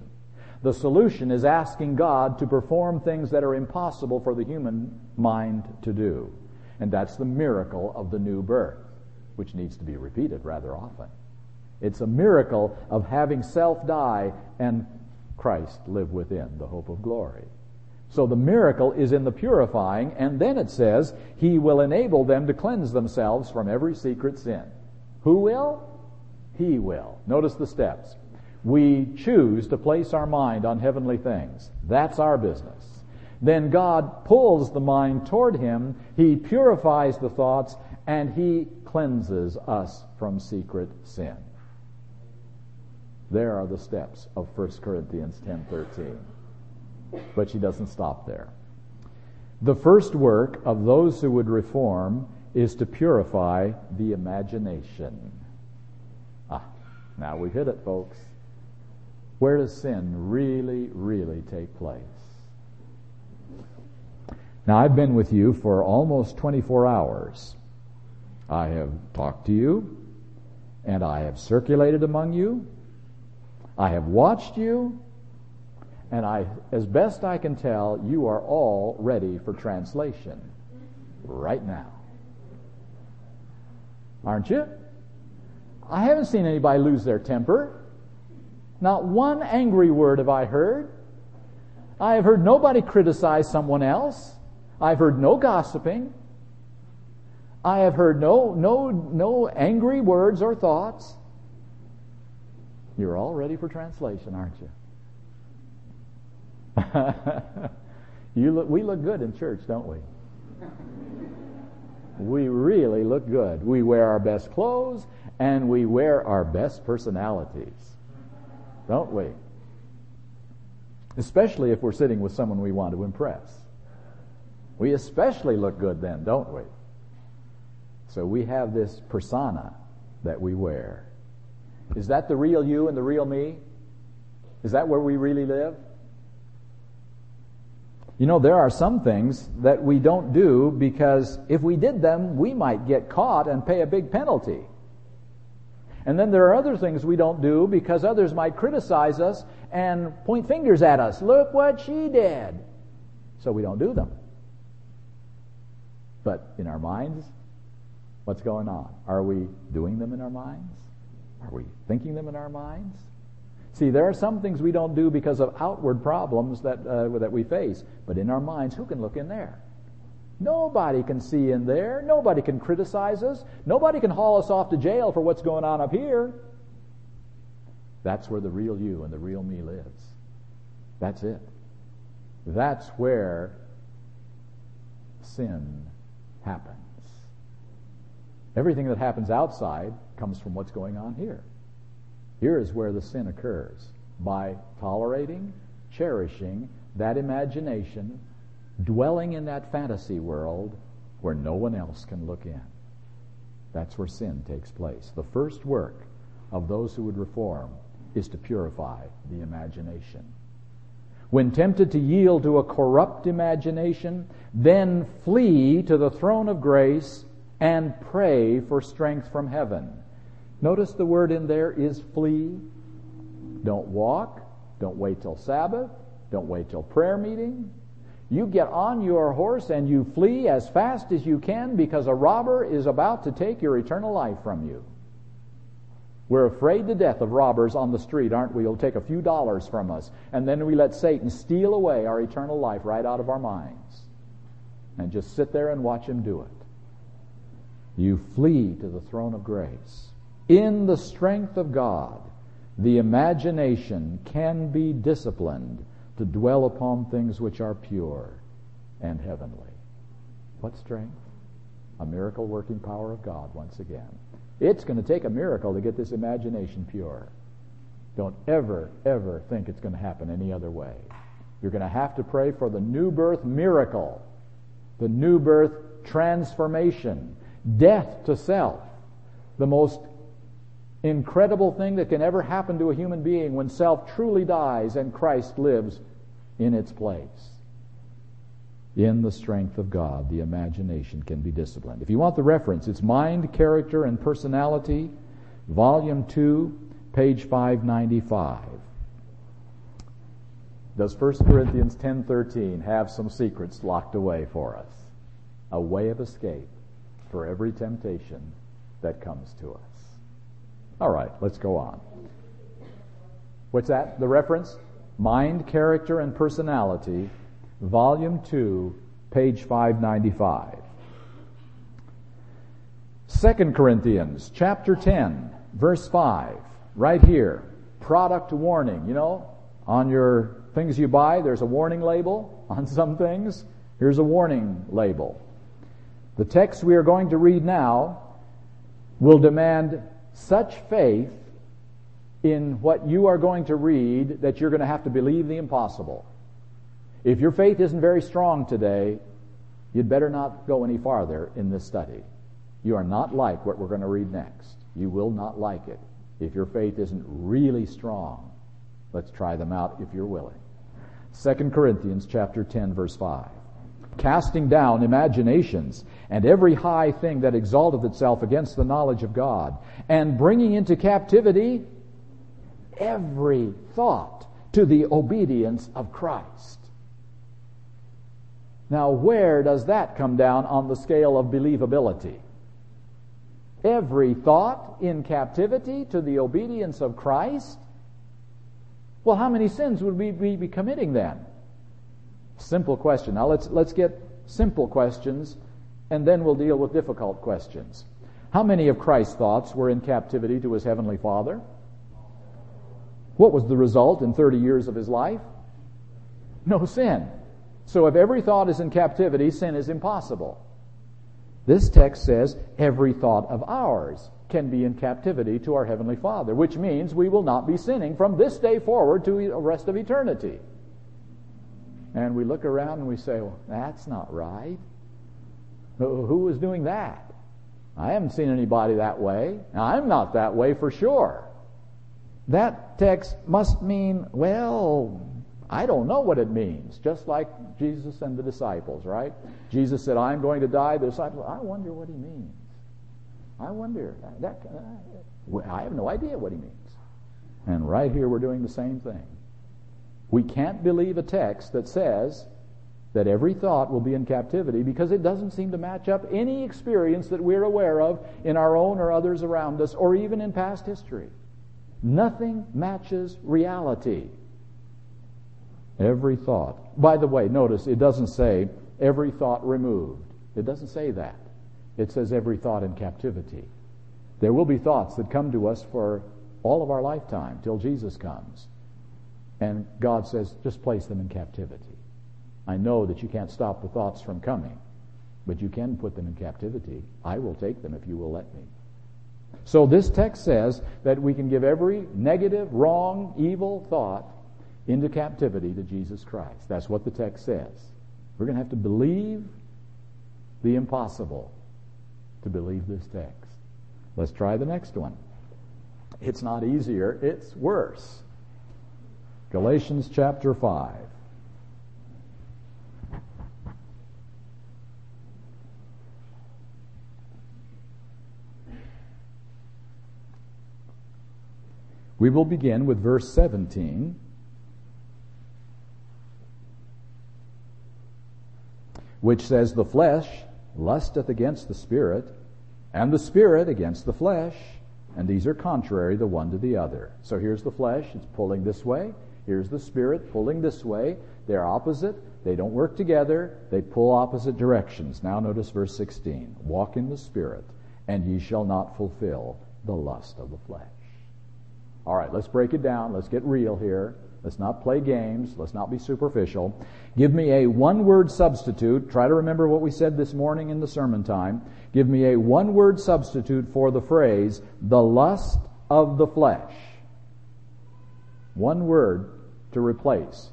The solution is asking God to perform things that are impossible for the human mind to do. And that's the miracle of the new birth, which needs to be repeated rather often. It's a miracle of having self die and Christ live within, the hope of glory. So the miracle is in the purifying, and then it says, He will enable them to cleanse themselves from every secret sin. Who will? He will. Notice the steps. We choose to place our mind on heavenly things. That's our business. Then God pulls the mind toward Him, He purifies the thoughts, and He cleanses us from secret sin. There are the steps of First Corinthians ten thirteen. But she doesn't stop there. The first work of those who would reform is to purify the imagination. Ah, now we've hit it, folks. Where does sin really, really take place? Now, I've been with you for almost twenty-four hours. I have talked to you, and I have circulated among you. I have watched you, and I, as best I can tell, you are all ready for translation right now. Aren't you? I haven't seen anybody lose their temper. Not one angry word have I heard. I have heard nobody criticize someone else. I've heard no gossiping. I have heard no, no, no angry words or thoughts. You're all ready for translation, aren't you? you look, we look good in church, don't we? We really look good. We wear our best clothes, and we wear our best personalities, don't we? Especially if we're sitting with someone we want to impress. We especially look good then, don't we? So we have this persona that we wear. Is that the real you and the real me? Is that where we really live? You know, there are some things that we don't do because if we did them, we might get caught and pay a big penalty. And then there are other things we don't do because others might criticize us and point fingers at us. Look what she did. So we don't do them. But in our minds, what's going on? Are we doing them in our minds? Are we thinking them in our minds? See, there are some things we don't do because of outward problems that uh, that we face. But in our minds, who can look in there? Nobody can see in there. Nobody can criticize us. Nobody can haul us off to jail for what's going on up here. That's where the real you and the real me lives. That's it. That's where sin happens. Everything that happens outside comes from what's going on here. Here is where the sin occurs, by tolerating, cherishing that imagination, dwelling in that fantasy world where no one else can look in. That's where sin takes place. The first work of those who would reform is to purify the imagination. When tempted to yield to a corrupt imagination, then flee to the throne of grace and pray for strength from heaven. Notice the word in there is flee. Don't walk. Don't wait till Sabbath. Don't wait till prayer meeting. You get on your horse and you flee as fast as you can because a robber is about to take your eternal life from you. We're afraid to death of robbers on the street, aren't we? He'll take a few dollars from us, and then we let Satan steal away our eternal life right out of our minds and just sit there and watch him do it. You flee to the throne of grace. In the strength of God, the imagination can be disciplined to dwell upon things which are pure and heavenly. What strength? A miracle-working power of God once again. It's going to take a miracle to get this imagination pure. Don't ever, ever think it's going to happen any other way. You're going to have to pray for the new birth miracle, the new birth transformation, death to self, the most incredible thing that can ever happen to a human being when self truly dies and Christ lives in its place. In the strength of God, the imagination can be disciplined. If you want the reference, it's Mind, Character, and Personality, Volume two, page five ninety-five. Does First Corinthians ten thirteen have some secrets locked away for us? A way of escape for every temptation that comes to us. All right, let's go on. What's that? The reference? Mind, Character, and Personality, Volume two, page five ninety-five. Second Corinthians, chapter ten, verse five, right here. Product warning. You know, on your things you buy, there's a warning label. On some things, here's a warning label. The text we are going to read now will demand such faith in what you are going to read that you're going to have to believe the impossible. If your faith isn't very strong today, you'd better not go any farther in this study. You are not like what we're going to read next. You will not like it. If your faith isn't really strong, let's try them out if you're willing. Second Corinthians chapter ten, verse five. Casting down imaginations and every high thing that exalteth itself against the knowledge of God, and bringing into captivity every thought to the obedience of Christ. Now, where does that come down on the scale of believability? Every thought in captivity to the obedience of Christ? Well, how many sins would we be committing then? Simple question. Now let's let's get simple questions, and then we'll deal with difficult questions. How many of Christ's thoughts were in captivity to his heavenly Father? What was the result in thirty years of his life? No sin. So if every thought is in captivity, sin is impossible. This text says every thought of ours can be in captivity to our heavenly Father, which means we will not be sinning from this day forward to the rest of eternity. And we look around and we say, well, that's not right. Who was doing that? I haven't seen anybody that way. Now, I'm not that way for sure. that text must mean, well, I don't know what it means. Just like Jesus and the disciples, right? Jesus said, I'm going to die. The disciples, I wonder what he means. I wonder. That, that, I have no idea what he means. And right here we're doing the same thing. We can't believe a text that says that every thought will be in captivity because it doesn't seem to match up any experience that we're aware of in our own or others around us or even in past history. Nothing matches reality. Every thought. By the way, notice it doesn't say every thought removed. It doesn't say that. It says every thought in captivity. There will be thoughts that come to us for all of our lifetime till Jesus comes. And God says, just place them in captivity. I know that you can't stop the thoughts from coming, but you can put them in captivity. I will take them if you will let me. So this text says that we can give every negative, wrong, evil thought into captivity to Jesus Christ. That's what the text says. We're going to have to believe the impossible to believe this text. Let's try the next one. It's not easier, it's worse. Galatians chapter five. We will begin with verse seventeen. Which says, the flesh lusteth against the spirit, and the spirit against the flesh, and these are contrary the one to the other. So here's the flesh, it's pulling this way. Here's the spirit pulling this way. They're opposite. They don't work together. They pull opposite directions. Now notice verse sixteen. Walk in the spirit, and ye shall not fulfill the lust of the flesh. All right, let's break it down. Let's get real here. Let's not play games. Let's not be superficial. Give me a one-word substitute. Try to remember what we said this morning in the sermon time. Give me a one-word substitute for the phrase, the lust of the flesh. One word to replace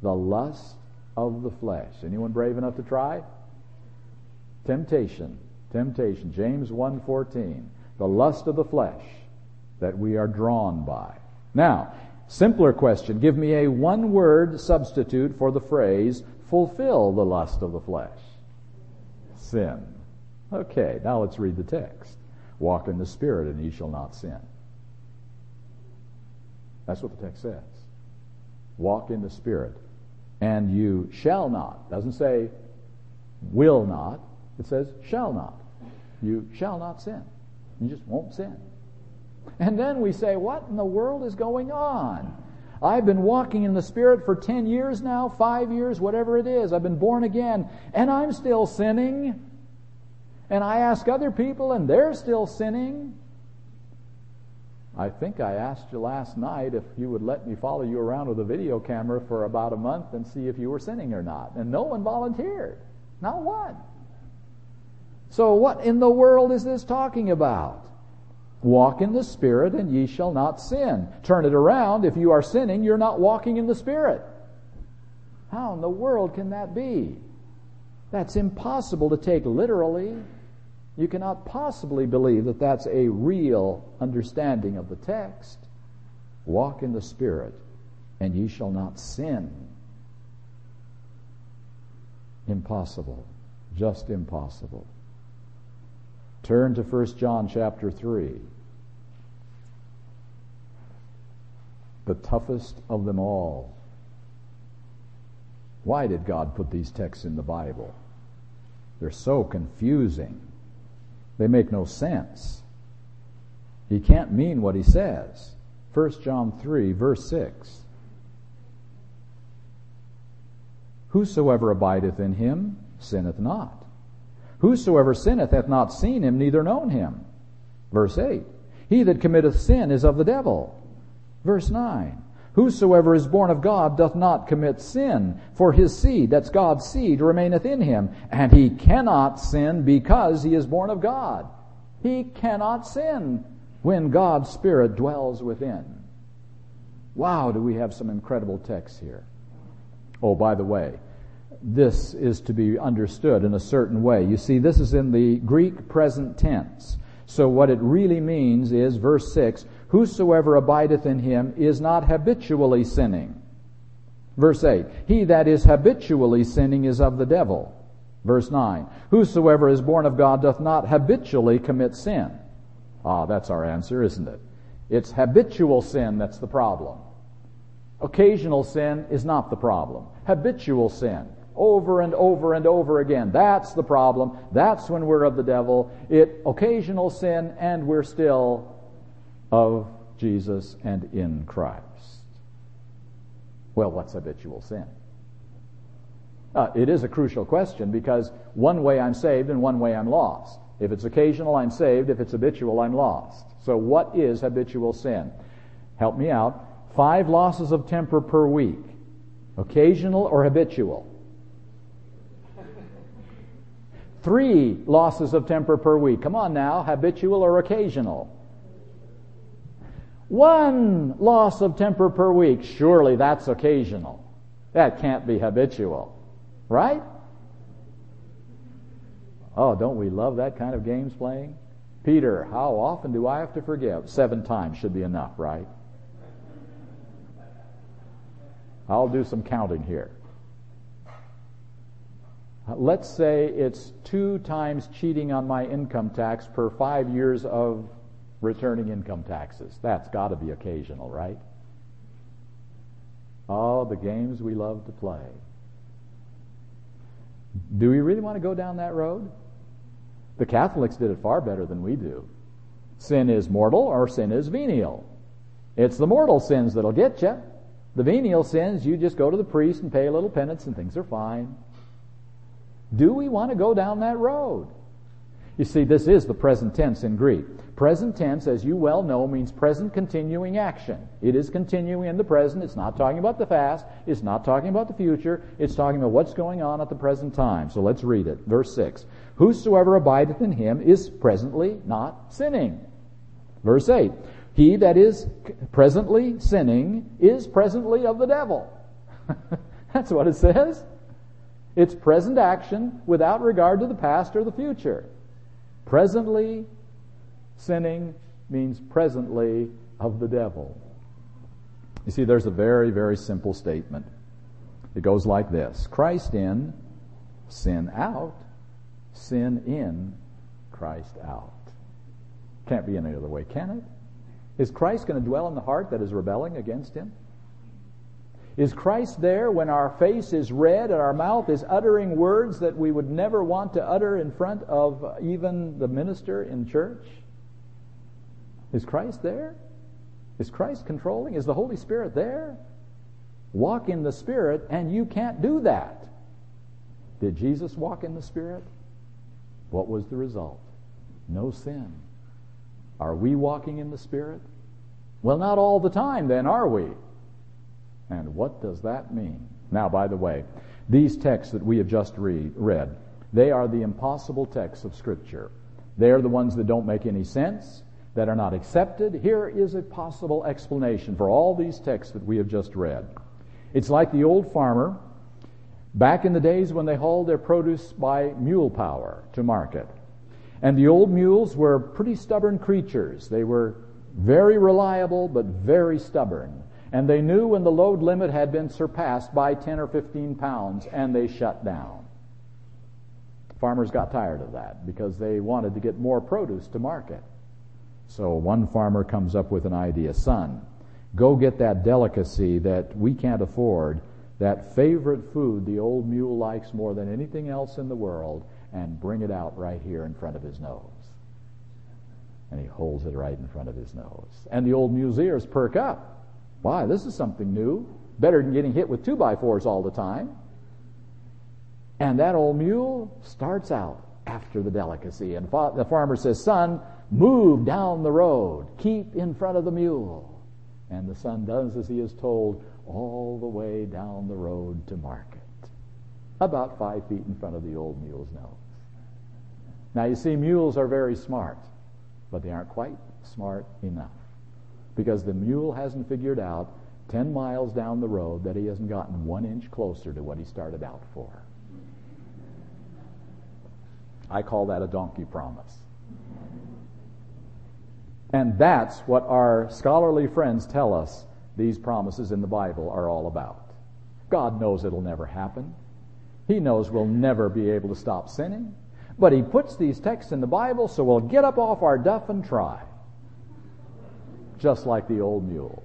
the lust of the flesh. Anyone brave enough to try? Temptation. Temptation. James one fourteen. The lust of the flesh that we are drawn by. Now, simpler question. Give me a one-word substitute for the phrase, fulfill the lust of the flesh. Sin. Okay, now let's read the text. Walk in the Spirit, and ye shall not sin. That's what the text says. Walk in the Spirit, and you shall not. It doesn't say will not. It says shall not. You shall not sin. You just won't sin. And then we say, what in the world is going on? I've been walking in the Spirit for ten years now, five years, whatever it is. I've been born again, and I'm still sinning. And I ask other people, and they're still sinning. I think I asked you last night if you would let me follow you around with a video camera for about a month and see if you were sinning or not. And no one volunteered. Not one. So what in the world is this talking about? Walk in the Spirit, and ye shall not sin. Turn it around. If you are sinning, you're not walking in the Spirit. How in the world can that be? That's impossible to take literally. You cannot possibly believe that that's a real understanding of the text. Walk in the Spirit, and ye shall not sin. Impossible. Just impossible. Turn to First John chapter three. The toughest of them all. Why did God put these texts in the Bible? They're so confusing. They make no sense. He can't mean what he says. First John three, verse six. Whosoever abideth in him sinneth not. Whosoever sinneth hath not seen him, neither known him. Verse eight. He that committeth sin is of the devil. Verse nine. Whosoever is born of God doth not commit sin, for his seed, that's God's seed, remaineth in him, and he cannot sin because he is born of God. He cannot sin when God's Spirit dwells within. Wow, do we have some incredible texts here. Oh, by the way, this is to be understood in a certain way. You see, this is in the Greek present tense. So what it really means is, verse six, whosoever abideth in him is not habitually sinning. Verse eight, he that is habitually sinning is of the devil. Verse nine, whosoever is born of God doth not habitually commit sin. Ah, that's our answer, isn't it? It's habitual sin that's the problem. Occasional sin is not the problem. Habitual sin, over and over and over again, that's the problem. That's when we're of the devil. It occasional sin, and we're still of Jesus and in Christ. Well, what's habitual sin? Uh, it is a crucial question, because one way I'm saved and one way I'm lost. If it's occasional, I'm saved. If it's habitual, I'm lost. So what is habitual sin? Help me out. Five losses of temper per week. Occasional or habitual? Three losses of temper per week. Come on now, habitual or occasional? One loss of temper per week. Surely that's occasional. That can't be habitual, right? Oh, don't we love that kind of games playing? Peter, how often do I have to forgive? Seven times should be enough, right? I'll do some counting here. Let's say it's two times cheating on my income tax per five years of returning income taxes. That's got to be occasional, right? Oh, the games we love to play. Do we really want to go down that road? The Catholics did it far better than we do. Sin is mortal or sin is venial. It's the mortal sins that'll get you. The venial sins, you just go to the priest and pay a little penance and things are fine. Do we want to go down that road? You see, this is the present tense in Greek. Present tense, as you well know, means present continuing action. It is continuing in the present. It's not talking about the past. It's not talking about the future. It's talking about what's going on at the present time. So let's read it. Verse six. Whosoever abideth in him is presently not sinning. Verse eight. He that is presently sinning is presently of the devil. That's what it says. It's present action without regard to the past or the future. Presently sinning means presently of the devil. You see, there's a very, very simple statement. It goes like this. Christ in, sin out. Sin in, Christ out. Can't be any other way, can it? Is Christ going to dwell in the heart that is rebelling against him? Is Christ there when our face is red and our mouth is uttering words that we would never want to utter in front of even the minister in church? Is Christ there? Is Christ controlling? Is the Holy Spirit there? Walk in the Spirit, and you can't do that. Did Jesus walk in the Spirit? What was the result? No sin. Are we walking in the Spirit? Well, not all the time then, are we? And what does that mean? Now, by the way, these texts that we have just read, read, they are the impossible texts of Scripture. They are the ones that don't make any sense, that are not accepted. Here is a possible explanation for all these texts that we have just read. It's like the old farmer back in the days when they hauled their produce by mule power to market. And the old mules were pretty stubborn creatures. They were very reliable, but very stubborn. And they knew when the load limit had been surpassed by ten or fifteen pounds, and they shut down. Farmers got tired of that because they wanted to get more produce to market. So one farmer comes up with an idea. Son, go get that delicacy that we can't afford, that favorite food the old mule likes more than anything else in the world, and bring it out right here in front of his nose. And he holds it right in front of his nose. And the old mule's ears perk up. Why, this is something new. Better than getting hit with two by fours all the time. And that old mule starts out after the delicacy. And fa- the farmer says, Son, move down the road. Keep in front of the mule. And the son does as he is told, all the way down the road to market. About five feet in front of the old mule's nose. Now, you see, mules are very smart, but they aren't quite smart enough. Because the mule hasn't figured out ten miles down the road that he hasn't gotten one inch closer to what he started out for. I call that a donkey promise. And that's what our scholarly friends tell us these promises in the Bible are all about. God knows it'll never happen. He knows we'll never be able to stop sinning. But he puts these texts in the Bible so we'll get up off our duff and try. Just like the old mule.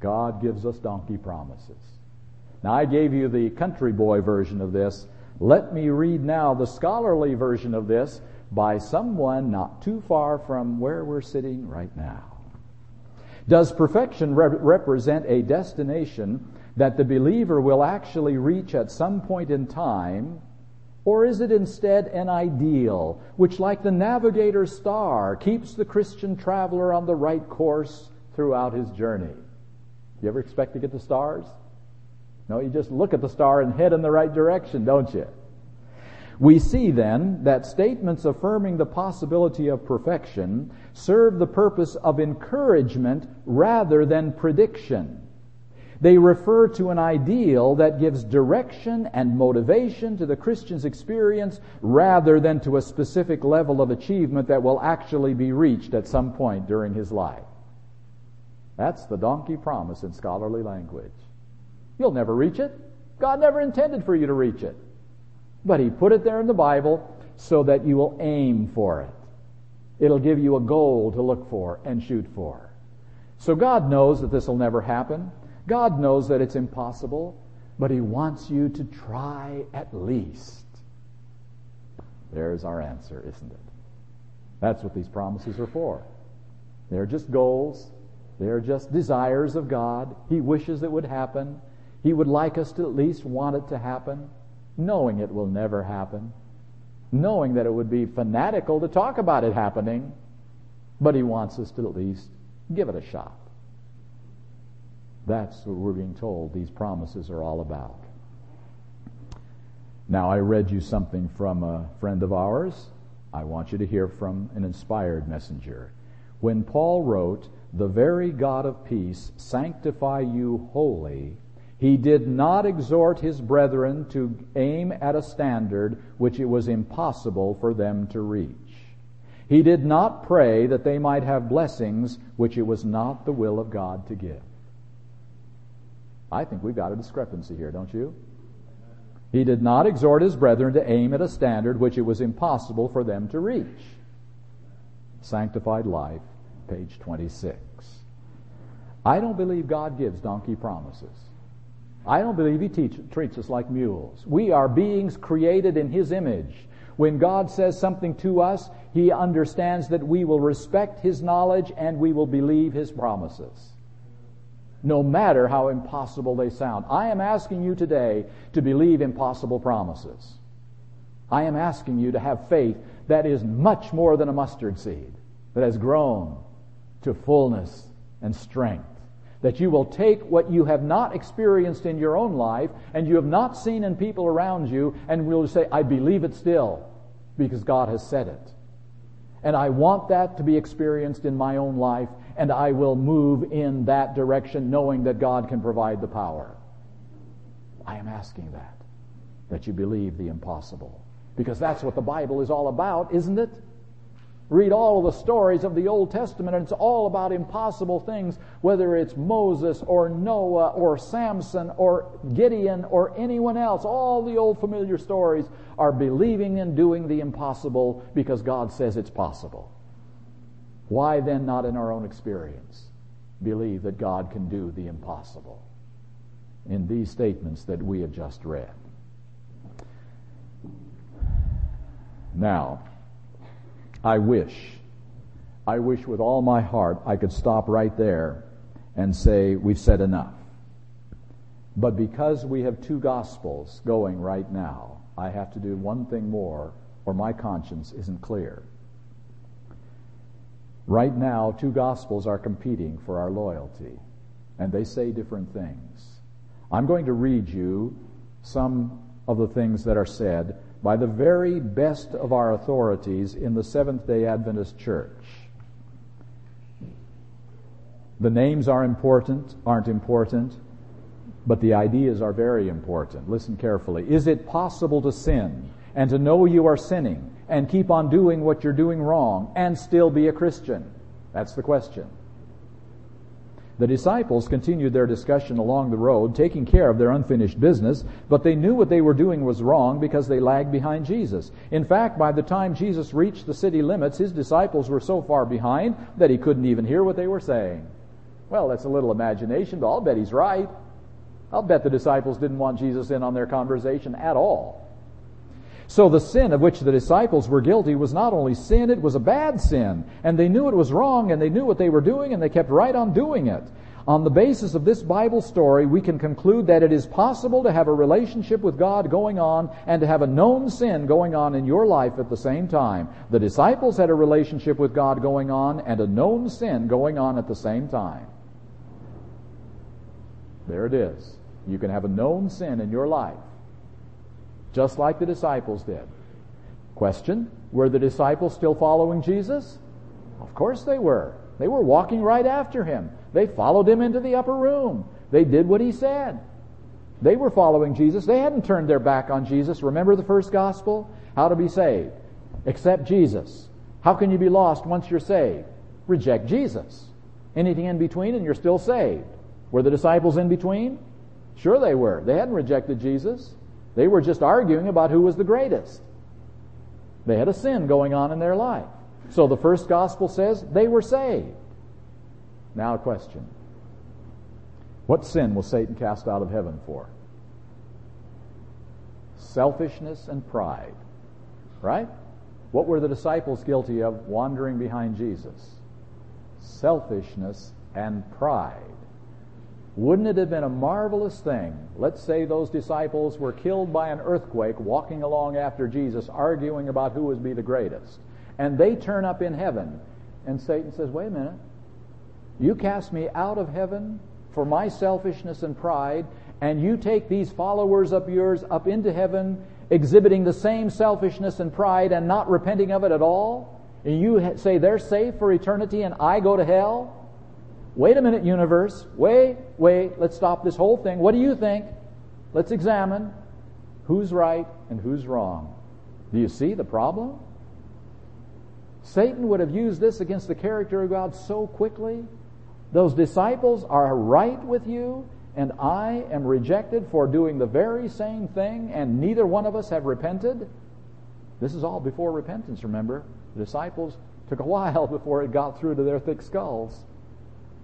God gives us donkey promises. Now, I gave you the country boy version of this. Let me read now the scholarly version of this by someone not too far from where we're sitting right now. Does perfection re- represent a destination that the believer will actually reach at some point in time, or is it instead an ideal which, like the navigator's star, keeps the Christian traveler on the right course throughout his journey? You ever expect to get the stars? No, you just look at the star and head in the right direction, don't you? We see then that statements affirming the possibility of perfection serve the purpose of encouragement rather than prediction. They refer to an ideal that gives direction and motivation to the Christian's experience rather than to a specific level of achievement that will actually be reached at some point during his life. That's the donkey promise in scholarly language. You'll never reach it. God never intended for you to reach it. But he put it there in the Bible so that you will aim for it. It'll give you a goal to look for and shoot for. So God knows that this will never happen. God knows that it's impossible, but he wants you to try at least. There's our answer, isn't it? That's what these promises are for. They're just goals. They're just desires of God. He wishes it would happen. He would like us to at least want it to happen, knowing it will never happen, knowing that it would be fanatical to talk about it happening, but he wants us to at least give it a shot. That's what we're being told these promises are all about. Now, I read you something from a friend of ours. I want you to hear from an inspired messenger. When Paul wrote, "The very God of peace sanctify you wholly," he did not exhort his brethren to aim at a standard which it was impossible for them to reach. He did not pray that they might have blessings which it was not the will of God to give. I think we've got a discrepancy here, don't you? He did not exhort his brethren to aim at a standard which it was impossible for them to reach. Sanctified Life, page twenty-six. I don't believe God gives donkey promises. I don't believe he teach, treats us like mules. We are beings created in his image. When God says something to us, he understands that we will respect his knowledge and we will believe his promises, no matter how impossible they sound. I am asking you today to believe impossible promises. I am asking you to have faith that is much more than a mustard seed, that has grown to fullness and strength, that you will take what you have not experienced in your own life and you have not seen in people around you and will say, I believe it still because God has said it. And I want that to be experienced in my own life, and I will move in that direction knowing that God can provide the power. I am asking that, that you believe the impossible, because that's what the Bible is all about, isn't it? Read all of the stories of the Old Testament, and it's all about impossible things, whether it's Moses or Noah or Samson or Gideon or anyone else. All the old familiar stories are believing and doing the impossible because God says it's possible. Why then not in our own experience believe that God can do the impossible in these statements that we have just read? Now, I wish, I wish with all my heart I could stop right there and say we've said enough. But because we have two gospels going right now, I have to do one thing more or my conscience isn't clear. Right now, two gospels are competing for our loyalty, and they say different things. I'm going to read you some of the things that are said by the very best of our authorities in the Seventh-day Adventist Church. The names are important, aren't important, but the ideas are very important. Listen carefully. Is it possible to sin and to know you are sinning and keep on doing what you're doing wrong and still be a Christian? That's the question. The disciples continued their discussion along the road, taking care of their unfinished business, but they knew what they were doing was wrong because they lagged behind Jesus. In fact, by the time Jesus reached the city limits, his disciples were so far behind that he couldn't even hear what they were saying. Well, that's a little imagination, but I'll bet he's right. I'll bet the disciples didn't want Jesus in on their conversation at all. So the sin of which the disciples were guilty was not only sin, it was a bad sin. And they knew it was wrong, and they knew what they were doing, and they kept right on doing it. On the basis of this Bible story, we can conclude that it is possible to have a relationship with God going on and to have a known sin going on in your life at the same time. The disciples had a relationship with God going on and a known sin going on at the same time. There it is. You can have a known sin in your life, just like the disciples did. Question, were the disciples still following Jesus? Of course they were. They were walking right after him. They followed him into the upper room. They did what he said. They were following Jesus. They hadn't turned their back on Jesus. Remember the first gospel? How to be saved. Accept Jesus. How can you be lost once you're saved? Reject Jesus. Anything in between and you're still saved. Were the disciples in between? Sure they were. They hadn't rejected Jesus. They were just arguing about who was the greatest. They had a sin going on in their life. So the first gospel says they were saved. Now a question. What sin was Satan cast out of heaven for? Selfishness and pride. Right? What were the disciples guilty of wandering behind Jesus? Selfishness and pride. Wouldn't it have been a marvelous thing? Let's say those disciples were killed by an earthquake walking along after Jesus, arguing about who would be the greatest. And they turn up in heaven. And Satan says, wait a minute. You cast me out of heaven for my selfishness and pride, and you take these followers of yours up into heaven, exhibiting the same selfishness and pride and not repenting of it at all? And you say they're safe for eternity and I go to hell? Wait a minute, universe. Wait, wait. Let's stop this whole thing. What do you think? Let's examine who's right and who's wrong. Do you see the problem? Satan would have used this against the character of God so quickly. Those disciples are right with you, and I am rejected for doing the very same thing, and neither one of us have repented. This is all before repentance, remember. The disciples took a while before it got through to their thick skulls.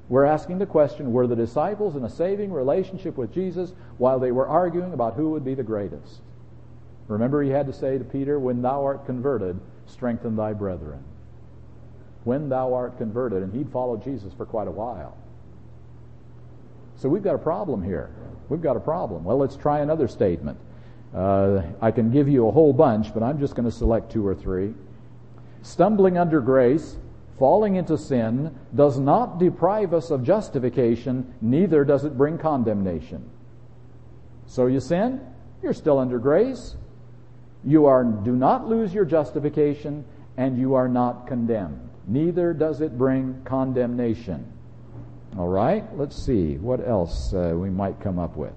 We're asking the question, were the disciples in a saving relationship with Jesus while they were arguing about who would be the greatest? Remember he had to say to Peter, when thou art converted, strengthen thy brethren. When thou art converted, and he'd followed Jesus for quite a while. So we've got a problem here. We've got a problem. Well, let's try another statement. Uh, I can give you a whole bunch, but I'm just going to select two or three. Stumbling under grace, falling into sin, does not deprive us of justification, neither does it bring condemnation. So you sin, you're still under grace. You are do not lose your justification, and you are not condemned. Neither does it bring condemnation. All right, let's see what else uh, we might come up with.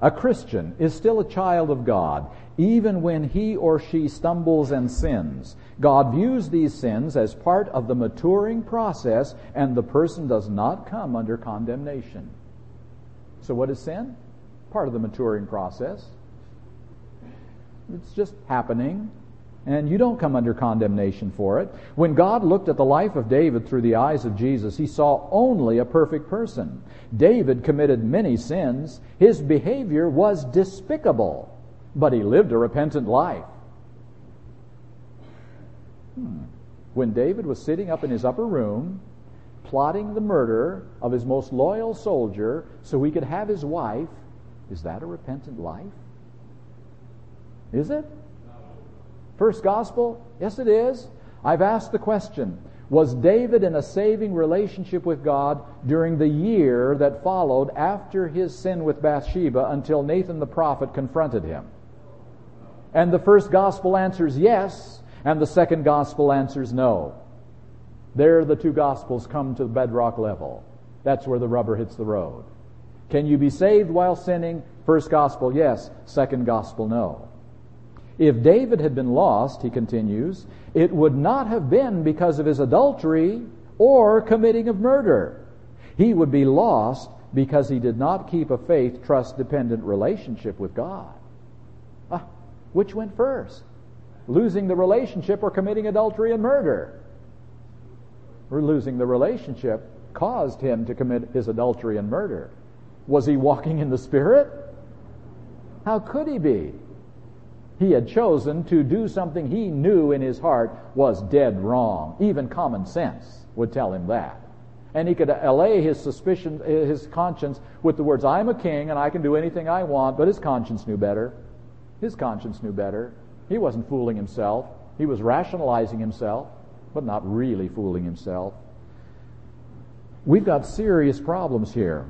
A Christian is still a child of God, even when he or she stumbles and sins. God views these sins as part of the maturing process, and the person does not come under condemnation. So what is sin? Part of the maturing process. It's just happening, and you don't come under condemnation for it. When God looked at the life of David through the eyes of Jesus, he saw only a perfect person. David committed many sins. His behavior was despicable, but he lived a repentant life. Hmm. When David was sitting up in his upper room, plotting the murder of his most loyal soldier so he could have his wife, is that a repentant life? Is it? First gospel? Yes, it is. I've asked the question, was David in a saving relationship with God during the year that followed after his sin with Bathsheba until Nathan the prophet confronted him? And the first gospel answers yes, and the second gospel answers no. There the two gospels come to the bedrock level. That's where the rubber hits the road. Can you be saved while sinning? First gospel, yes. Second gospel, no. If David had been lost, he continues, it would not have been because of his adultery or committing of murder. He would be lost because he did not keep a faith, trust, dependent relationship with God. Ah, which went first? Losing the relationship or committing adultery and murder? Or losing the relationship caused him to commit his adultery and murder. Was he walking in the Spirit? How could he be? He had chosen to do something he knew in his heart was dead wrong. Even common sense would tell him that. And he could allay his suspicion, his conscience, with the words, I'm a king and I can do anything I want, but his conscience knew better. His conscience knew better. He wasn't fooling himself. He was rationalizing himself, but not really fooling himself. We've got serious problems here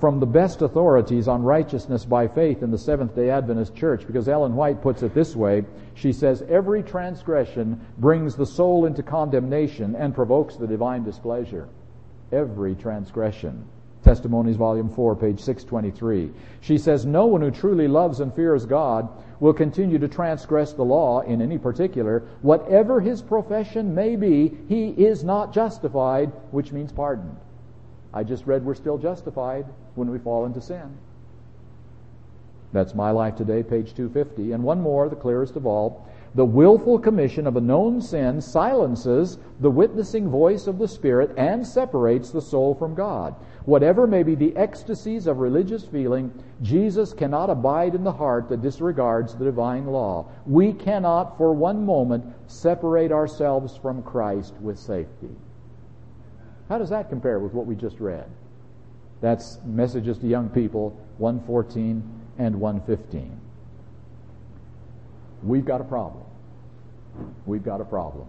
from the best authorities on righteousness by faith in the Seventh-day Adventist Church, because Ellen White puts it this way. She says, every transgression brings the soul into condemnation and provokes the divine displeasure. Every transgression. Testimonies, Volume four, page six twenty-three. She says, no one who truly loves and fears God will continue to transgress the law in any particular. Whatever his profession may be, he is not justified, which means pardoned. I just read we're still justified when we fall into sin. That's My Life Today, page two fifty. And one more, the clearest of all. The willful commission of a known sin silences the witnessing voice of the Spirit and separates the soul from God. Whatever may be the ecstasies of religious feeling, Jesus cannot abide in the heart that disregards the divine law. We cannot for one moment separate ourselves from Christ with safety. How does that compare with what we just read? That's Messages to Young People, one fourteen and one fifteen. We've got a problem. We've got a problem.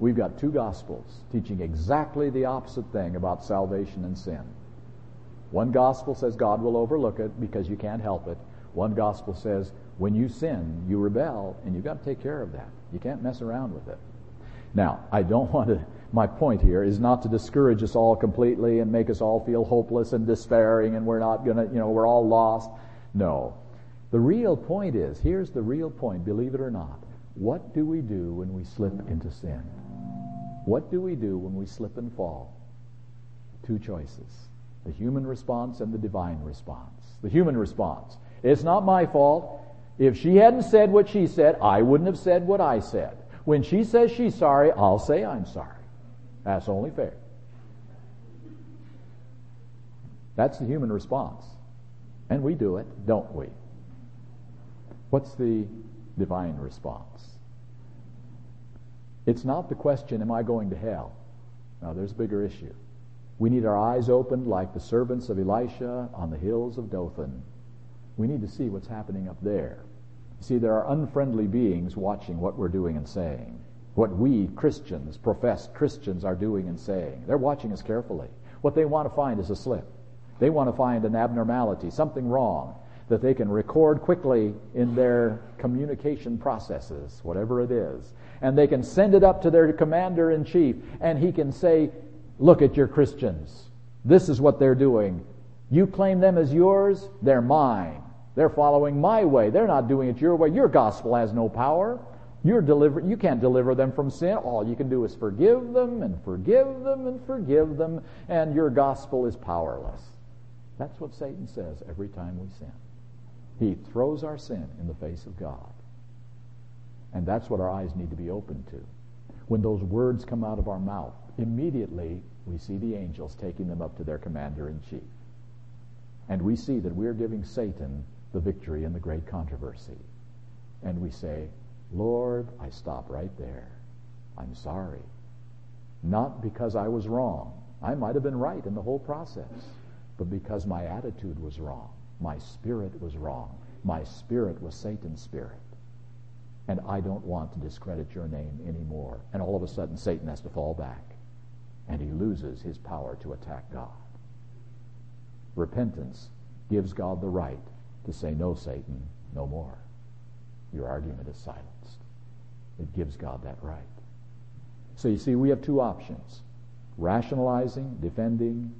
We've got two gospels teaching exactly the opposite thing about salvation and sin. One gospel says God will overlook it because you can't help it. One gospel says when you sin, you rebel, and you've got to take care of that. You can't mess around with it. Now, I don't want to... My point here is not to discourage us all completely and make us all feel hopeless and despairing and we're not going to, you know, we're all lost. No. The real point is, here's the real point, believe it or not. What do we do when we slip into sin? What do we do when we slip and fall? Two choices, the human response and the divine response. The human response, it's not my fault. If she hadn't said what she said, I wouldn't have said what I said. When she says she's sorry, I'll say I'm sorry. That's only fair. That's the human response. And we do it, don't we? What's the divine response? It's not the question, am I going to hell? No, there's a bigger issue. We need our eyes opened like the servants of Elisha on the hills of Dothan. We need to see what's happening up there. You see, there are unfriendly beings watching what we're doing and saying. What we Christians, professed Christians, are doing and saying. They're watching us carefully. What they want to find is a slip. They want to find an abnormality, something wrong, that they can record quickly in their communication processes, whatever it is. And they can send it up to their commander-in-chief, and he can say, look at your Christians. This is what they're doing. You claim them as yours, they're mine. They're following my way. They're not doing it your way. Your gospel has no power. You're deliver, you can't deliver them from sin. All you can do is forgive them and forgive them and forgive them, and your gospel is powerless. That's what Satan says every time we sin. He throws our sin in the face of God. And that's what our eyes need to be open to. When those words come out of our mouth, immediately we see the angels taking them up to their commander-in-chief. And we see that we're giving Satan the victory in the great controversy. And we say, Lord, I stop right there. I'm sorry. Not because I was wrong. I might have been right in the whole process, but because my attitude was wrong. My spirit was wrong. My spirit was Satan's spirit. And I don't want to discredit your name anymore. And all of a sudden, Satan has to fall back, and he loses his power to attack God. Repentance gives God the right to say, no, Satan, no more. Your argument is silenced. It gives God that right. So you see, we have two options: rationalizing, defending,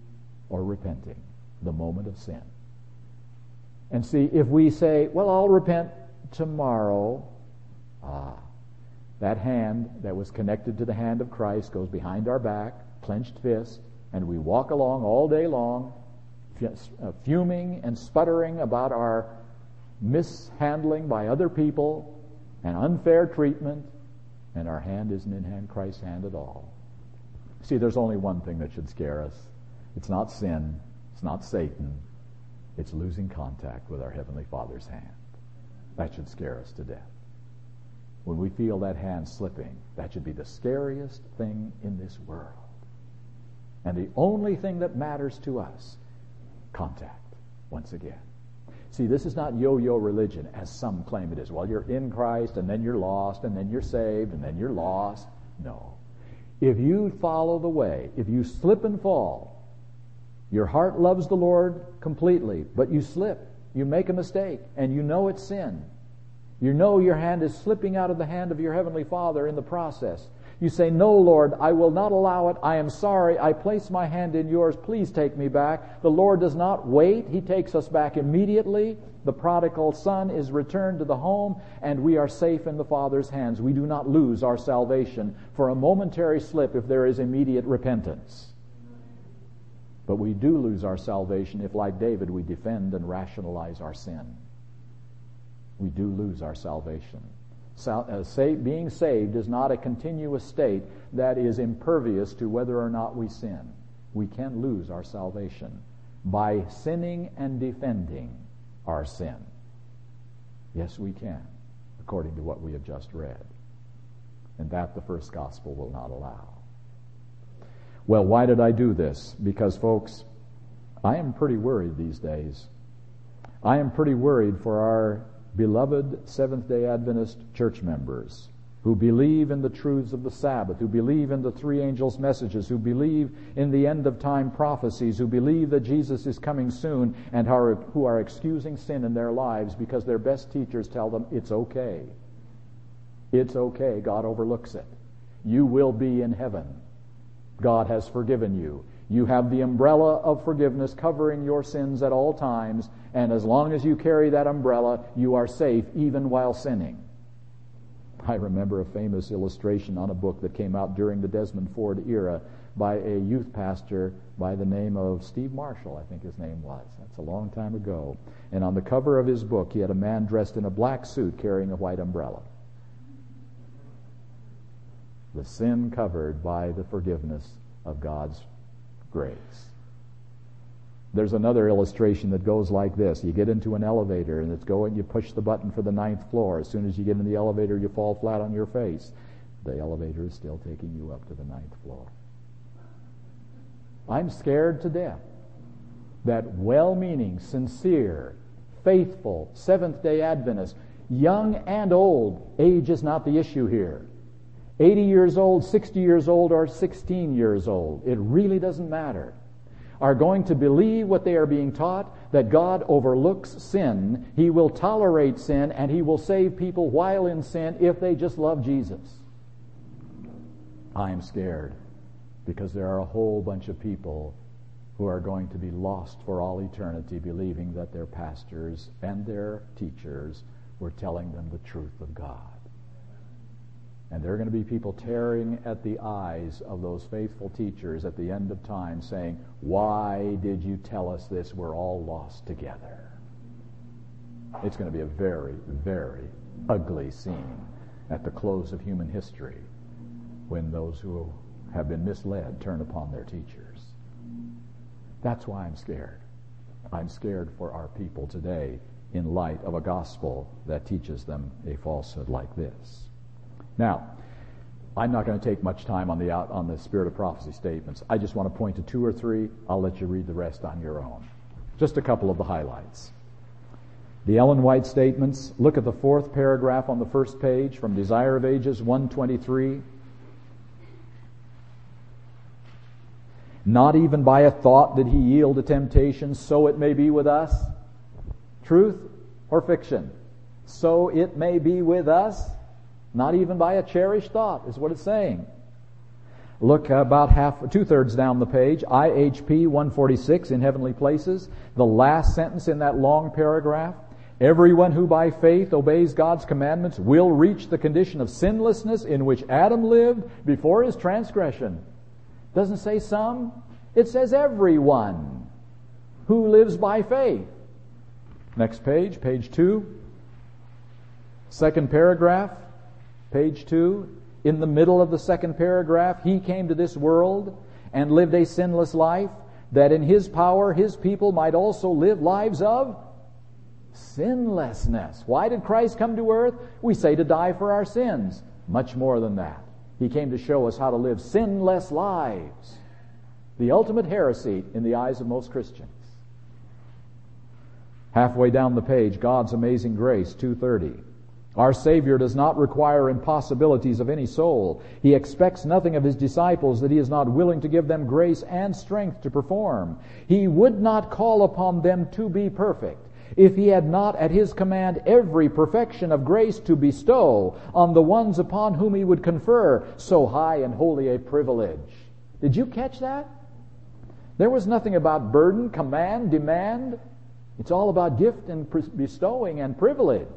or repenting the moment of sin. And see, if we say, well, I'll repent tomorrow, Ah, that hand that was connected to the hand of Christ goes behind our back, clenched fist, and we walk along all day long, fuming and sputtering about our mishandling by other people and unfair treatment, and our hand isn't in hand Christ's hand at all. See, there's only one thing that should scare us. It's not sin. It's not Satan. It's losing contact with our Heavenly Father's hand. That should scare us to death. When we feel that hand slipping, that should be the scariest thing in this world. And the only thing that matters to us, contact, once again. See, this is not yo-yo religion, as some claim it is. Well, you're in Christ, and then you're lost, and then you're saved, and then you're lost. No. If you follow the way, if you slip and fall, your heart loves the Lord completely, but you slip, you make a mistake, and you know it's sin. You know your hand is slipping out of the hand of your Heavenly Father in the process. You say, "No, Lord, I will not allow it. I am sorry. I place my hand in yours. Please take me back." The Lord does not wait. He takes us back immediately. The prodigal son is returned to the home, and we are safe in the Father's hands. We do not lose our salvation for a momentary slip if there is immediate repentance. But we do lose our salvation if, like David, we defend and rationalize our sin. We do lose our salvation. Sal- uh, sa- being saved is not a continuous state that is impervious to whether or not we sin. We can lose our salvation by sinning and defending our sin. Yes, we can, according to what we have just read. And that the first gospel will not allow. Well, why did I do this? Because, folks, I am pretty worried these days. I am pretty worried for our beloved Seventh-day Adventist church members who believe in the truths of the Sabbath, who believe in the three angels' messages, who believe in the end-of-time prophecies, who believe that Jesus is coming soon, and are, who are excusing sin in their lives because their best teachers tell them it's okay. It's okay. God overlooks it. You will be in heaven. God has forgiven you. You have the umbrella of forgiveness covering your sins at all times, and as long as you carry that umbrella, you are safe even while sinning. I remember a famous illustration on a book that came out during the Desmond Ford era by a youth pastor by the name of Steve Marshall, I think his name was. That's a long time ago. And on the cover of his book, he had a man dressed in a black suit carrying a white umbrella. The sin covered by the forgiveness of God's grace. There's another illustration that goes like this. You get into an elevator and it's going, you push the button for the ninth floor. As soon as you get in the elevator, you fall flat on your face. The elevator is still taking you up to the ninth floor. I'm scared to death that well-meaning, sincere, faithful Seventh-day Adventists, young and old, age is not the issue here. eighty years old, sixty years old, or sixteen years old, it really doesn't matter, are going to believe what they are being taught, that God overlooks sin, He will tolerate sin, and He will save people while in sin if they just love Jesus. I am scared because there are a whole bunch of people who are going to be lost for all eternity believing that their pastors and their teachers were telling them the truth of God. And there are going to be people tearing at the eyes of those faithful teachers at the end of time saying, "Why did you tell us this? We're all lost together." It's going to be a very, very ugly scene at the close of human history when those who have been misled turn upon their teachers. That's why I'm scared. I'm scared for our people today in light of a gospel that teaches them a falsehood like this. Now, I'm not going to take much time on the out, on the spirit of prophecy statements. I just want to point to two or three. I'll let you read the rest on your own. Just a couple of the highlights. The Ellen White statements. Look at the fourth paragraph on the first page from Desire of Ages one twenty-three. "Not even by a thought did he yield to temptation, so it may be with us." Truth or fiction? So it may be with us. Not even by a cherished thought, is what it's saying. Look about half, two-thirds down the page, I H P one forty-six, In Heavenly Places, the last sentence in that long paragraph. Everyone who by faith obeys God's commandments will reach the condition of sinlessness in which Adam lived before his transgression. Doesn't say some. It says everyone who lives by faith. Next page, page two. Second paragraph, page two. In the middle of the second paragraph, he came to this world and lived a sinless life, that in his power his people might also live lives of sinlessness. Why did Christ come to earth? We say to die for our sins. Much more than that. He came to show us how to live sinless lives. The ultimate heresy in the eyes of most Christians. Halfway down the page, God's amazing grace, two thirty. Our Savior does not require impossibilities of any soul. He expects nothing of His disciples that He is not willing to give them grace and strength to perform. He would not call upon them to be perfect if He had not at His command every perfection of grace to bestow on the ones upon whom He would confer so high and holy a privilege. Did you catch that? There was nothing about burden, command, demand. It's all about gift and bestowing and privilege.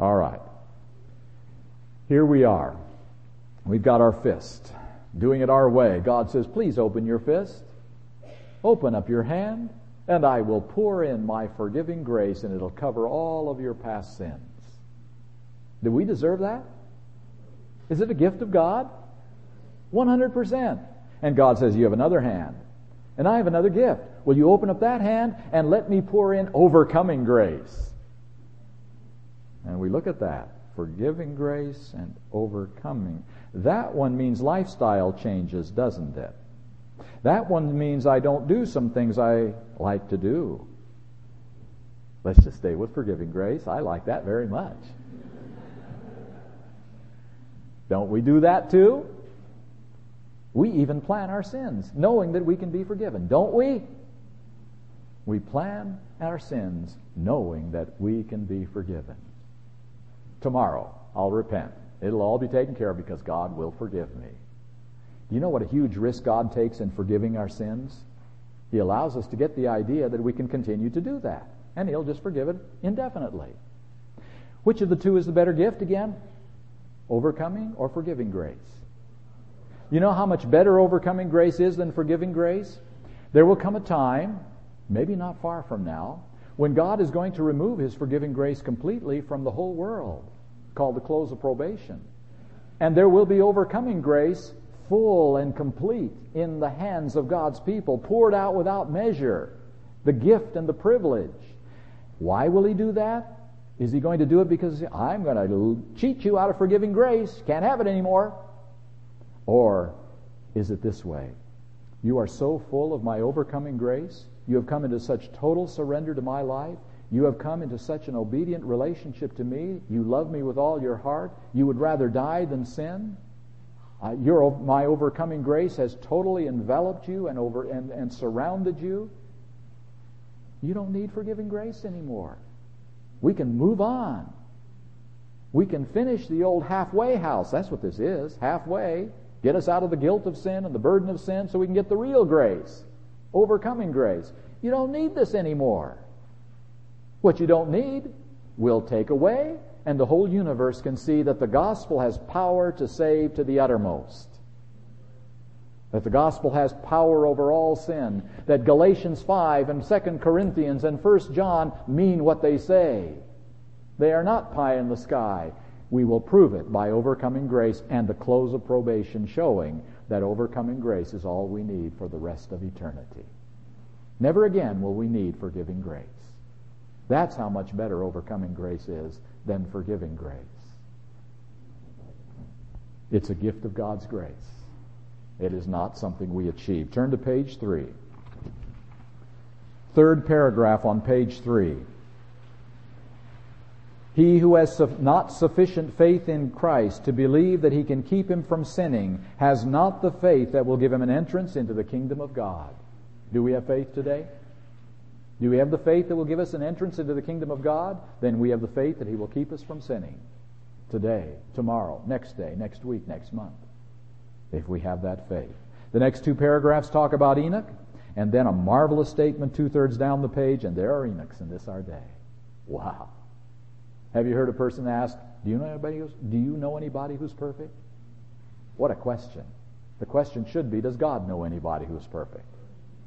All right. Here we are. We've got our fist. Doing it our way. God says, please open your fist. Open up your hand. And I will pour in my forgiving grace, and it'll cover all of your past sins. Do we deserve that? Is it a gift of God? one hundred percent. And God says, you have another hand, and I have another gift. Will you open up that hand and let me pour in overcoming grace? And we look at that. Forgiving grace and overcoming. That one means lifestyle changes, doesn't it? That one means I don't do some things I like to do. Let's just stay with forgiving grace. I like that very much. Don't we do that too? We even plan our sins, knowing that we can be forgiven, don't we? We plan our sins, knowing that we can be forgiven. Tomorrow, I'll repent. It'll all be taken care of because God will forgive me. Do you know what a huge risk God takes in forgiving our sins? He allows us to get the idea that we can continue to do that, and He'll just forgive it indefinitely. Which of the two is the better gift again? Overcoming or forgiving grace? You know how much better overcoming grace is than forgiving grace? There will come a time, maybe not far from now, when God is going to remove His forgiving grace completely from the whole world, called the close of probation. And there will be overcoming grace, full and complete, in the hands of God's people, poured out without measure, the gift and the privilege. Why will He do that? Is He going to do it because I'm going to cheat you out of forgiving grace, can't have it anymore? Or is it this way? You are so full of my overcoming grace. You have come into such total surrender to my life. You have come into such an obedient relationship to me. You love me with all your heart. You would rather die than sin. Uh, your, my overcoming grace has totally enveloped you and, over, and, and surrounded you. You don't need forgiving grace anymore. We can move on. We can finish the old halfway house. That's what this is, halfway. Get us out of the guilt of sin and the burden of sin so we can get the real grace, overcoming grace. You don't need this anymore. What you don't need, we'll take away, and the whole universe can see that the gospel has power to save to the uttermost, that the gospel has power over all sin, that Galatians five and Second Corinthians and First John mean what they say. They are not pie in the sky. We will prove it by overcoming grace and the close of probation, showing that overcoming grace is all we need for the rest of eternity. Never again will we need forgiving grace. That's how much better overcoming grace is than forgiving grace. It's a gift of God's grace. It is not something we achieve. Turn to page three. Third paragraph on page three. He who has not sufficient faith in Christ to believe that he can keep him from sinning has not the faith that will give him an entrance into the kingdom of God. Do we have faith today? Do we have the faith that will give us an entrance into the kingdom of God? Then we have the faith that He will keep us from sinning today, tomorrow, next day, next week, next month, if we have that faith. The next two paragraphs talk about Enoch, and then a marvelous statement two-thirds down the page, and there are Enochs in this our day. Wow. Have you heard a person ask, do you know anybody who's, do you know anybody who's perfect? What a question. The question should be, does God know anybody who's perfect?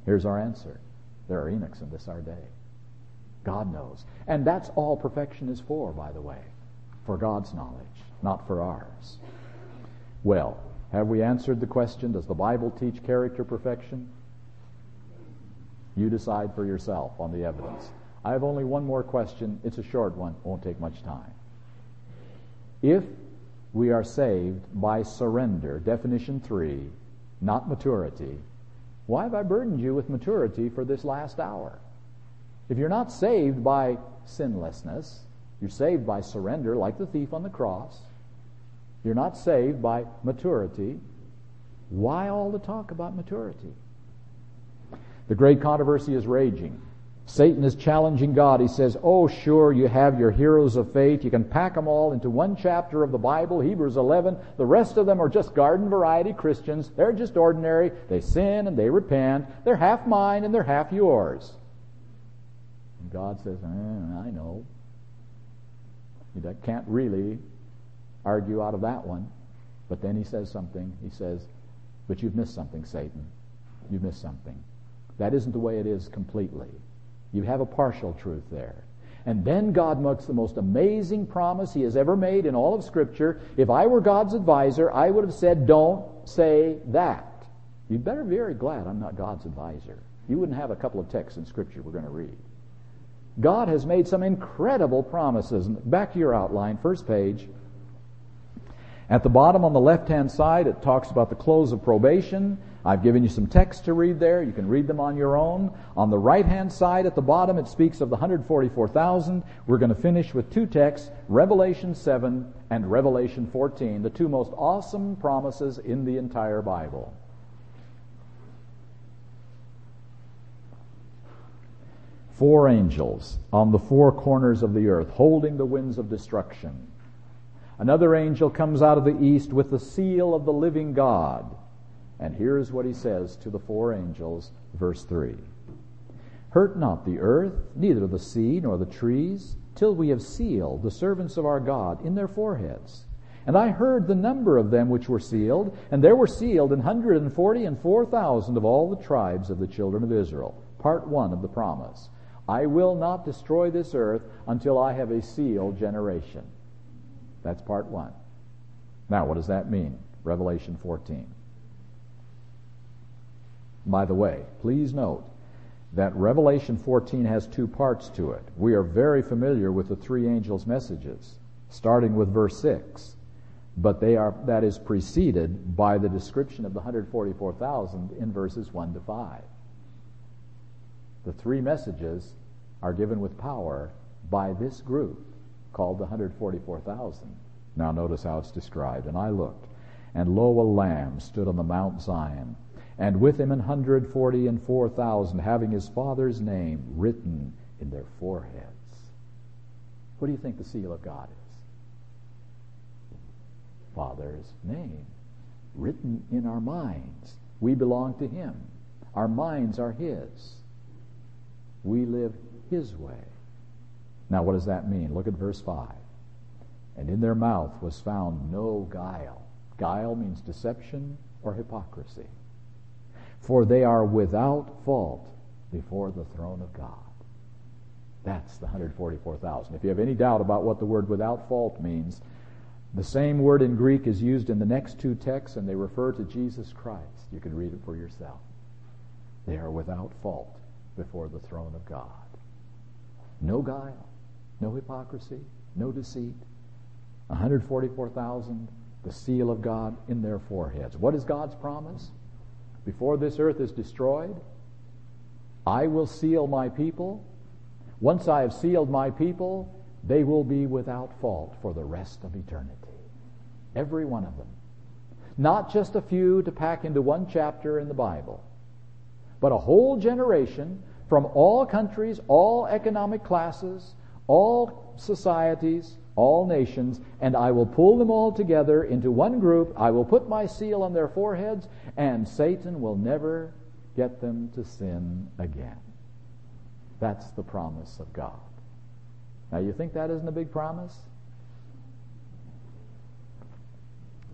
Here's our answer. There are Enochs in this our day. God knows. And that's all perfection is for, by the way. For God's knowledge, not for ours. Well, have we answered the question, does the Bible teach character perfection? You decide for yourself on the evidence. I have only one more question. It's a short one. Won't take much time. If we are saved by surrender, definition three, not maturity, why have I burdened you with maturity for this last hour? If you're not saved by sinlessness, you're saved by surrender like the thief on the cross, you're not saved by maturity, why all the talk about maturity? The great controversy is raging. Satan is challenging God. He says, oh, sure, you have your heroes of faith. You can pack them all into one chapter of the Bible, Hebrews eleven. The rest of them are just garden variety Christians. They're just ordinary. They sin and they repent. They're half mine and they're half yours. And God says, eh, I know. You can't really argue out of that one. But then he says something. He says, but you've missed something, Satan. You've missed something. That isn't the way it is completely. You have a partial truth there. And then God makes the most amazing promise he has ever made in all of Scripture. If I were God's advisor, I would have said, don't say that. You'd better be very glad I'm not God's advisor. You wouldn't have a couple of texts in Scripture we're going to read. God has made some incredible promises. Back to your outline, first page. At the bottom on the left-hand side, it talks about the close of probation. I've given you some texts to read there. You can read them on your own. On the right-hand side at the bottom, it speaks of the one hundred forty-four thousand. We're going to finish with two texts, Revelation seven and Revelation fourteen, the two most awesome promises in the entire Bible. Four angels on the four corners of the earth, holding the winds of destruction. Another angel comes out of the east with the seal of the living God. And here is what he says to the four angels, verse three. Hurt not the earth, neither the sea nor the trees, till we have sealed the servants of our God in their foreheads. And I heard the number of them which were sealed, and there were sealed an hundred and forty and four thousand of all the tribes of the children of Israel. Part one of the promise. I will not destroy this earth until I have a sealed generation. That's part one. Now, what does that mean? Revelation fourteen. By the way, please note that Revelation fourteen has two parts to it. We are very familiar with the three angels' messages, starting with verse six. But they are that is preceded by the description of the one hundred forty-four thousand in verses one to five. The three messages are given with power by this group called the one hundred forty-four thousand. Now notice how it's described. And I looked, and lo, a lamb stood on the Mount Zion, and with him an hundred forty and four thousand, having his Father's name written in their foreheads. What do you think the seal of God is? Father's name, written in our minds. We belong to him. Our minds are his. We live his way. Now what does that mean? Look at verse five. And in their mouth was found no guile. Guile means deception or hypocrisy. For they are without fault before the throne of God. That's the one hundred forty-four thousand. If you have any doubt about what the word without fault means, the same word in Greek is used in the next two texts, and they refer to Jesus Christ. You can read it for yourself. They are without fault before the throne of God. No guile, no hypocrisy, no deceit. one hundred forty-four thousand, the seal of God in their foreheads. What is God's promise? Before this earth is destroyed, I will seal my people. Once I have sealed my people, they will be without fault for the rest of eternity. Every one of them. Not just a few to pack into one chapter in the Bible, but a whole generation from all countries, all economic classes, all societies, all nations, and I will pull them all together into one group. I will put my seal on their foreheads, and Satan will never get them to sin again. That's the promise of God. Now, you think that isn't a big promise?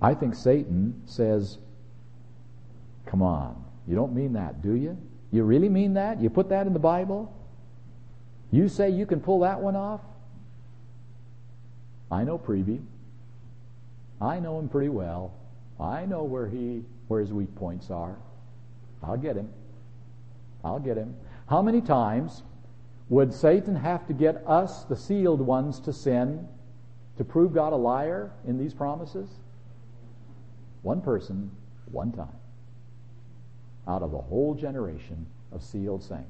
I think Satan says, come on, you don't mean that, do you? You really mean that? You put that in the Bible? You say you can pull that one off? I know Priebe. I know him pretty well. I know where he, where his weak points are. I'll get him. I'll get him. How many times would Satan have to get us, the sealed ones, to sin to prove God a liar in these promises? One person, one time, out of a whole generation of sealed saints.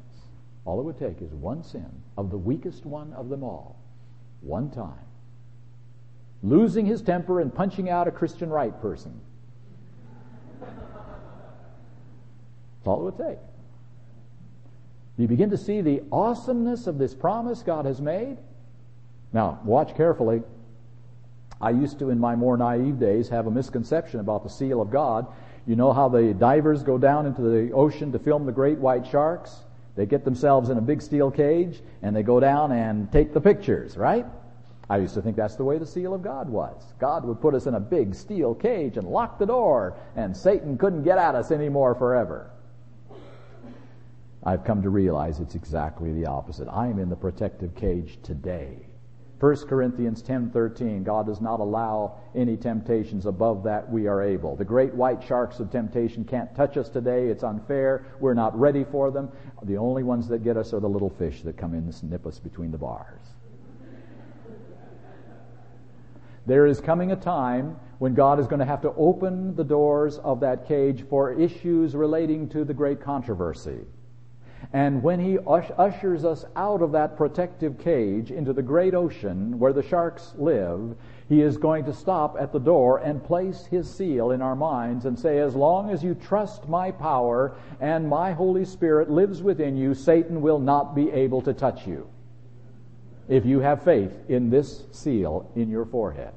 All it would take is one sin of the weakest one of them all, one time. Losing his temper and punching out a Christian right person. That's all it would take. You begin to see the awesomeness of this promise God has made. Now, watch carefully. I used to, in my more naive days, have a misconception about the seal of God. You know how the divers go down into the ocean to film the great white sharks? They get themselves in a big steel cage, and they go down and take the pictures, right? I used to think that's the way the seal of God was. God would put us in a big steel cage and lock the door, and Satan couldn't get at us anymore forever. I've come to realize it's exactly the opposite. I am in the protective cage today. First Corinthians ten thirteen, God does not allow any temptations above that we are able. The great white sharks of temptation can't touch us today. It's unfair. We're not ready for them. The only ones that get us are the little fish that come in and nip us between the bars. There is coming a time when God is going to have to open the doors of that cage for issues relating to the great controversy. And when he ush- ushers us out of that protective cage into the great ocean where the sharks live, he is going to stop at the door and place his seal in our minds and say, as long as you trust my power and my Holy Spirit lives within you, Satan will not be able to touch you if you have faith in this seal in your forehead.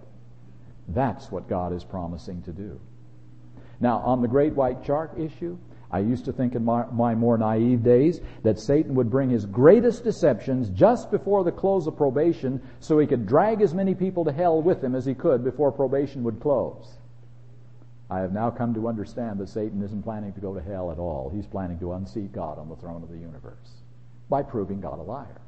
That's what God is promising to do. Now, on the great white shark issue, I used to think in my, my more naive days that Satan would bring his greatest deceptions just before the close of probation so he could drag as many people to hell with him as he could before probation would close. I have now come to understand that Satan isn't planning to go to hell at all. He's planning to unseat God on the throne of the universe by proving God a liar.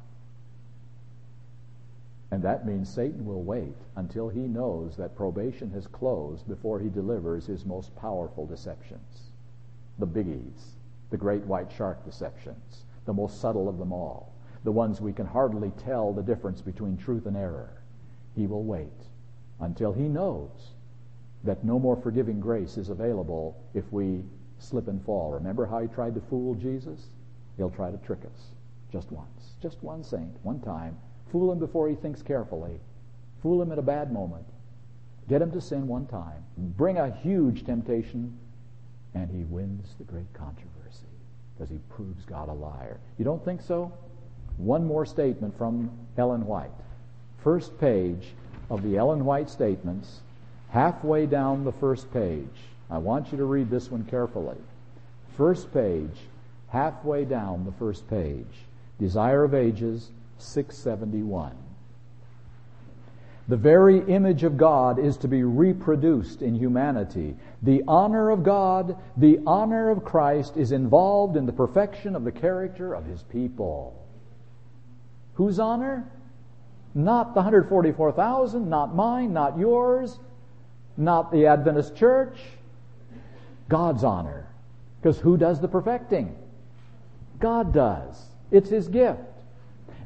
And that means Satan will wait until he knows that probation has closed before he delivers his most powerful deceptions. The biggies, the great white shark deceptions, the most subtle of them all, the ones we can hardly tell the difference between truth and error. He will wait until he knows that no more forgiving grace is available if we slip and fall. Remember how he tried to fool Jesus? He'll try to trick us just once, just one saint, one time. Fool him before he thinks carefully. Fool him at a bad moment. Get him to sin one time. Bring a huge temptation, and he wins the great controversy because he proves God a liar. You don't think so? One more statement from Ellen White. First page of the Ellen White statements, halfway down the first page. I want you to read this one carefully. First page, halfway down the first page. Desire of Ages, six seventy-one. The very image of God is to be reproduced in humanity. The honor of God, the honor of Christ is involved in the perfection of the character of his people. Whose honor? Not the one hundred forty-four thousand, not mine, not yours, not the Adventist church. God's honor. Because who does the perfecting? God does. It's his gift.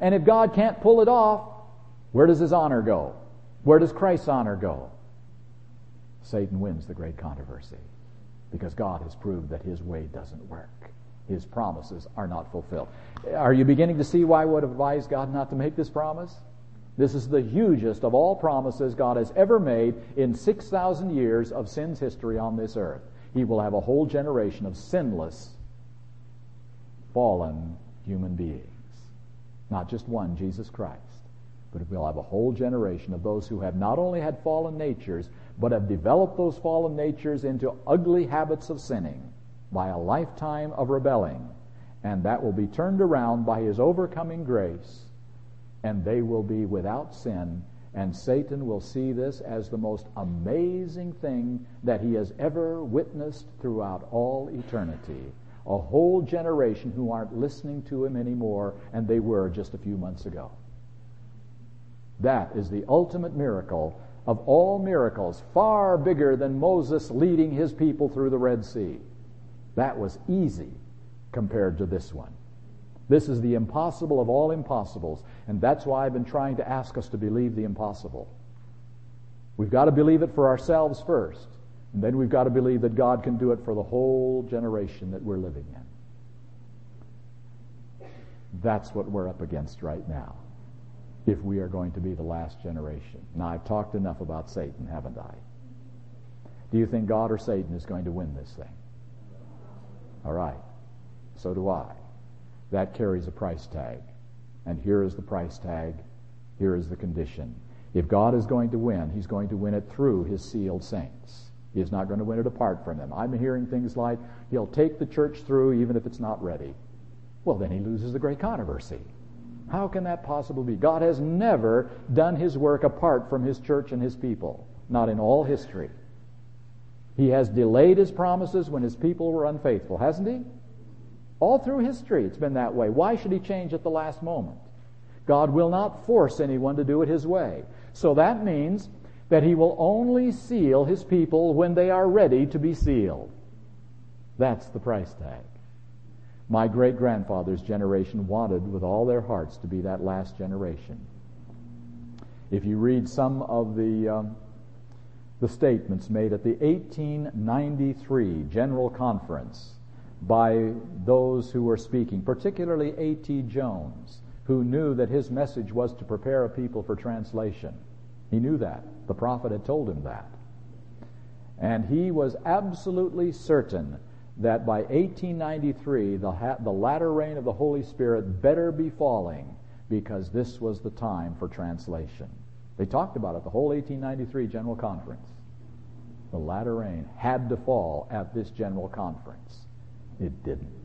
And if God can't pull it off, where does his honor go? Where does Christ's honor go? Satan wins the great controversy because God has proved that his way doesn't work. His promises are not fulfilled. Are you beginning to see why I would advise God not to make this promise? This is the hugest of all promises God has ever made in six thousand years of sin's history on this earth. He will have a whole generation of sinless, fallen human beings. Not just one, Jesus Christ. But we'll have a whole generation of those who have not only had fallen natures, but have developed those fallen natures into ugly habits of sinning by a lifetime of rebelling. And that will be turned around by his overcoming grace and they will be without sin. And Satan will see this as the most amazing thing that he has ever witnessed throughout all eternity. A whole generation who aren't listening to him anymore, and they were just a few months ago. That is the ultimate miracle of all miracles, far bigger than Moses leading his people through the Red Sea. That was easy compared to this one. This is the impossible of all impossibles, and that's why I've been trying to ask us to believe the impossible. We've got to believe it for ourselves first, and then we've got to believe that God can do it for the whole generation that we're living in. That's what we're up against right now, if we are going to be the last generation. Now, I've talked enough about Satan, haven't I? Do you think God or Satan is going to win this thing? All right, so do I. That carries a price tag. And here is the price tag. Here is the condition. If God is going to win, he's going to win it through his sealed saints. He is not going to win it apart from them. I'm hearing things like, he'll take the church through even if it's not ready. Well, then he loses the great controversy. How can that possibly be? God has never done his work apart from his church and his people. Not in all history. He has delayed his promises when his people were unfaithful, hasn't he? All through history it's been that way. Why should he change at the last moment? God will not force anyone to do it his way. So that means that he will only seal his people when they are ready to be sealed. That's the price tag. My great-grandfather's generation wanted with all their hearts to be that last generation. If you read some of the, um, the statements made at the eighteen ninety-three General Conference by those who were speaking, particularly A T Jones, who knew that his message was to prepare a people for translation. He knew that. The prophet had told him that. And he was absolutely certain that by eighteen ninety-three, the, ha- the latter rain of the Holy Spirit better be falling, because this was the time for translation. They talked about it, the whole eighteen ninety-three General Conference. The latter rain had to fall at this General Conference. It didn't.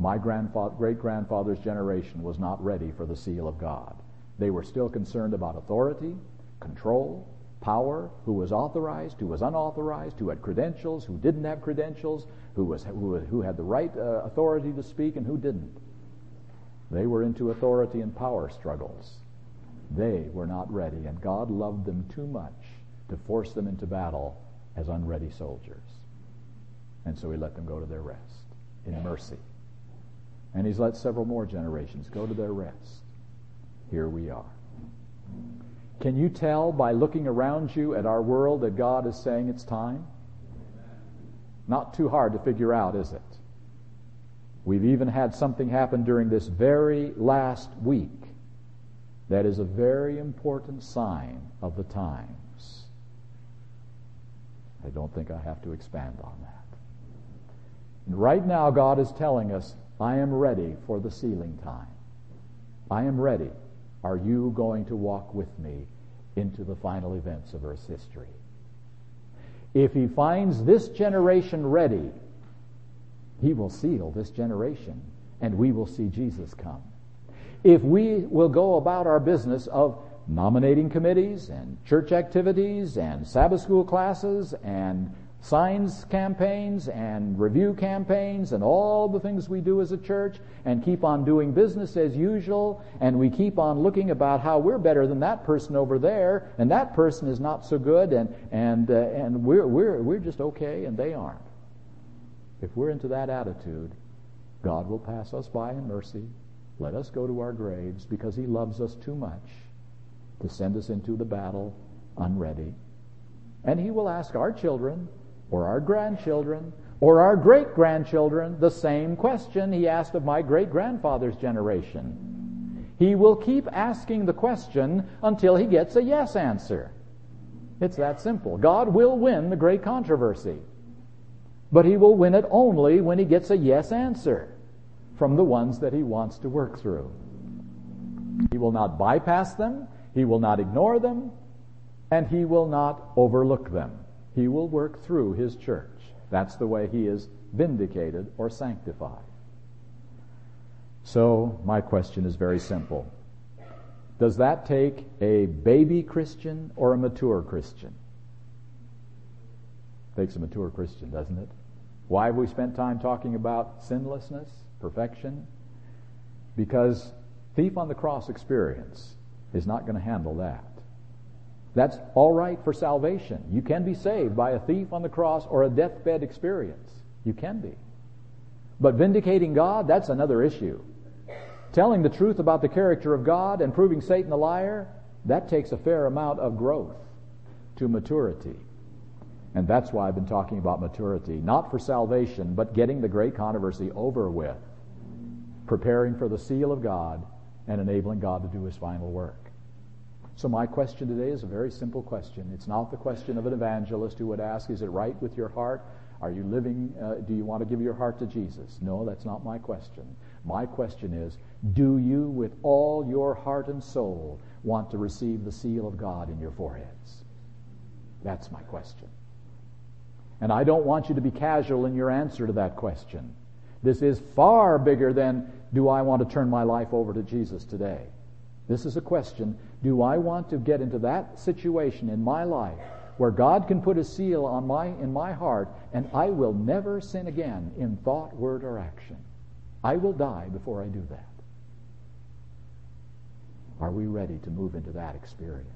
My grandfather, great-grandfather's generation was not ready for the seal of God. They were still concerned about authority, control, power, who was authorized, who was unauthorized, who had credentials, who didn't have credentials, who was who, who had the right uh, authority to speak and who didn't. They were into authority and power struggles. They were not ready, and God loved them too much to force them into battle as unready soldiers. And so he let them go to their rest in mercy. And he's let several more generations go to their rest. Here we are. Can you tell by looking around you at our world that God is saying it's time? Not too hard to figure out, is it? We've even had something happen during this very last week that is a very important sign of the times. I don't think I have to expand on that. And right now, God is telling us, I am ready for the sealing time. I am ready. Are you going to walk with me into the final events of Earth's history? If he finds this generation ready, he will seal this generation, and we will see Jesus come. If we will go about our business of nominating committees and church activities and Sabbath school classes and signs campaigns and review campaigns and all the things we do as a church, and keep on doing business as usual, and we keep on looking about how we're better than that person over there, and that person is not so good, and and uh, and we're we're we're just okay, and they aren't. If we're into that attitude, God will pass us by in mercy, let us go to our graves, because he loves us too much to send us into the battle unready. And he will ask our children, or our grandchildren, or our great-grandchildren, the same question he asked of my great-grandfather's generation. He will keep asking the question until he gets a yes answer. It's that simple. God will win the great controversy, but he will win it only when he gets a yes answer from the ones that he wants to work through. He will not bypass them, he will not ignore them, and he will not overlook them. He will work through his church. That's the way he is vindicated or sanctified. So my question is very simple. Does that take a baby Christian or a mature Christian? It takes a mature Christian, doesn't it? Why have we spent time talking about sinlessness, perfection? Because thief on the cross experience is not going to handle that. That's all right for salvation. You can be saved by a thief on the cross or a deathbed experience. You can be. But vindicating God, that's another issue. Telling the truth about the character of God and proving Satan a liar, that takes a fair amount of growth to maturity. And that's why I've been talking about maturity, not for salvation, but getting the great controversy over with, preparing for the seal of God and enabling God to do His final work. So my question today is a very simple question. It's not the question of an evangelist who would ask, is it right with your heart? Are you living, uh, do you want to give your heart to Jesus? No, that's not my question. My question is, do you with all your heart and soul want to receive the seal of God in your foreheads? That's my question. And I don't want you to be casual in your answer to that question. This is far bigger than, do I want to turn my life over to Jesus today? This is a question, do I want to get into that situation in my life where God can put His seal on my, in my heart and I will never sin again in thought, word, or action? I will die before I do that. Are we ready to move into that experience?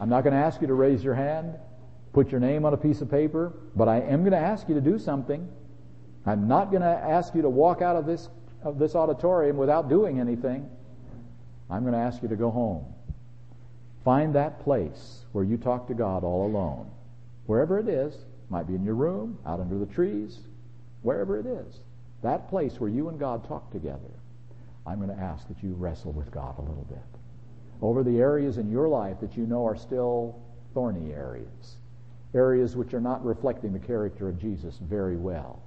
I'm not going to ask you to raise your hand, put your name on a piece of paper, but I am going to ask you to do something. I'm not going to ask you to walk out of this, of this auditorium without doing anything. I'm going to ask you to go home. Find that place where you talk to God all alone. Wherever it is, might be in your room, out under the trees, wherever it is. That place where you and God talk together, I'm going to ask that you wrestle with God a little bit over the areas in your life that you know are still thorny areas, areas which are not reflecting the character of Jesus very well,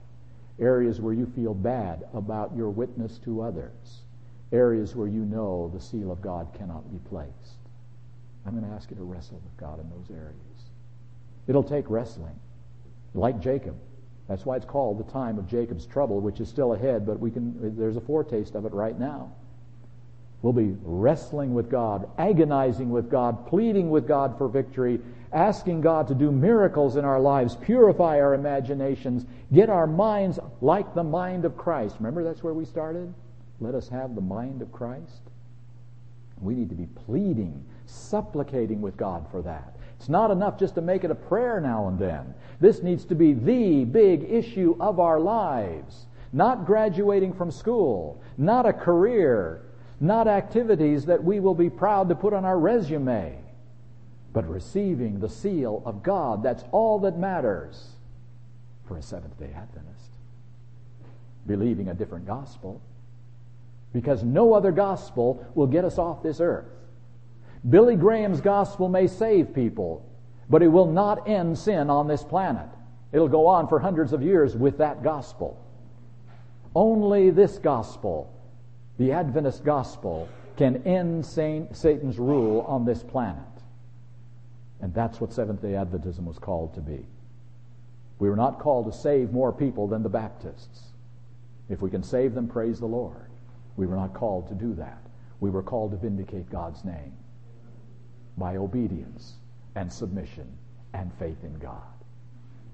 areas where you feel bad about your witness to others, areas where you know the seal of God cannot be placed. I'm going to ask you to wrestle with God in those areas. It'll take wrestling, like Jacob. That's why it's called the time of Jacob's trouble, which is still ahead, but we can. There's a foretaste of it right now. We'll be wrestling with God, agonizing with God, pleading with God for victory, asking God to do miracles in our lives, purify our imaginations, get our minds like the mind of Christ. Remember, that's where we started? Let us have the mind of Christ. We need to be pleading, supplicating with God for that. It's not enough just to make it a prayer now and then. This needs to be the big issue of our lives. Not graduating from school, not a career, not activities that we will be proud to put on our resume, but receiving the seal of God. That's all that matters for a Seventh-day Adventist. Believing a different gospel, because no other gospel will get us off this earth. Billy Graham's gospel may save people, but it will not end sin on this planet. It'll go on for hundreds of years with that gospel. Only this gospel, the Adventist gospel, can end Satan's rule on this planet. And that's what Seventh-day Adventism was called to be. We were not called to save more people than the Baptists. If we can save them, praise the Lord. We were not called to do that. We were called to vindicate God's name by obedience and submission and faith in God,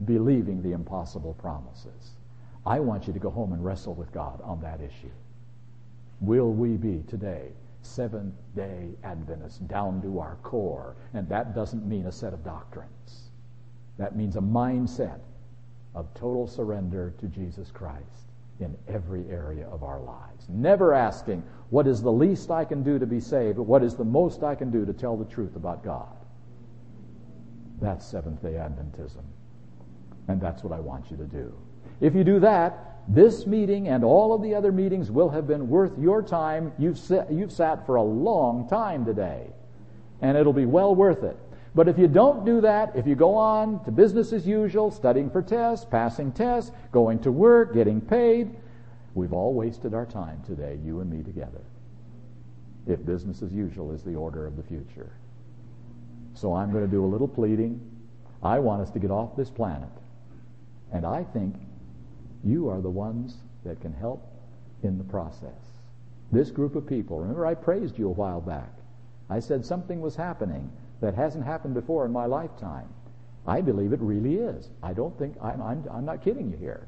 believing the impossible promises. I want you to go home and wrestle with God on that issue. Will we be today Seventh-day Adventists down to our core? And that doesn't mean a set of doctrines. That means a mindset of total surrender to Jesus Christ in every area of our lives. Never asking, what is the least I can do to be saved, but what is the most I can do to tell the truth about God? That's Seventh-day Adventism. And that's what I want you to do. If you do that, this meeting and all of the other meetings will have been worth your time. You've sat, you've sat for a long time today, and it'll be well worth it. But if you don't do that, if you go on to business as usual, studying for tests, passing tests, going to work, getting paid, we've all wasted our time today, you and me together, if business as usual is the order of the future. So I'm going to do a little pleading. I want us to get off this planet. And I think you are the ones that can help in the process. This group of people, remember I praised you a while back. I said something was happening that hasn't happened before in my lifetime. I believe it really is. I don't think, I'm, I'm, I'm not kidding you here.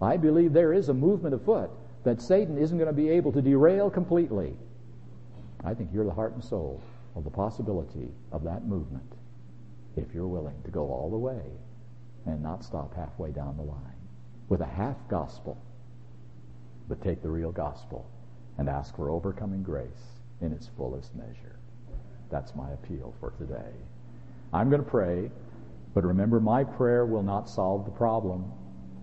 I believe there is a movement afoot that Satan isn't going to be able to derail completely. I think you're the heart and soul of the possibility of that movement if you're willing to go all the way and not stop halfway down the line with a half gospel, but take the real gospel and ask for overcoming grace in its fullest measure. That's my appeal for today. I'm going to pray, but remember, my prayer will not solve the problem.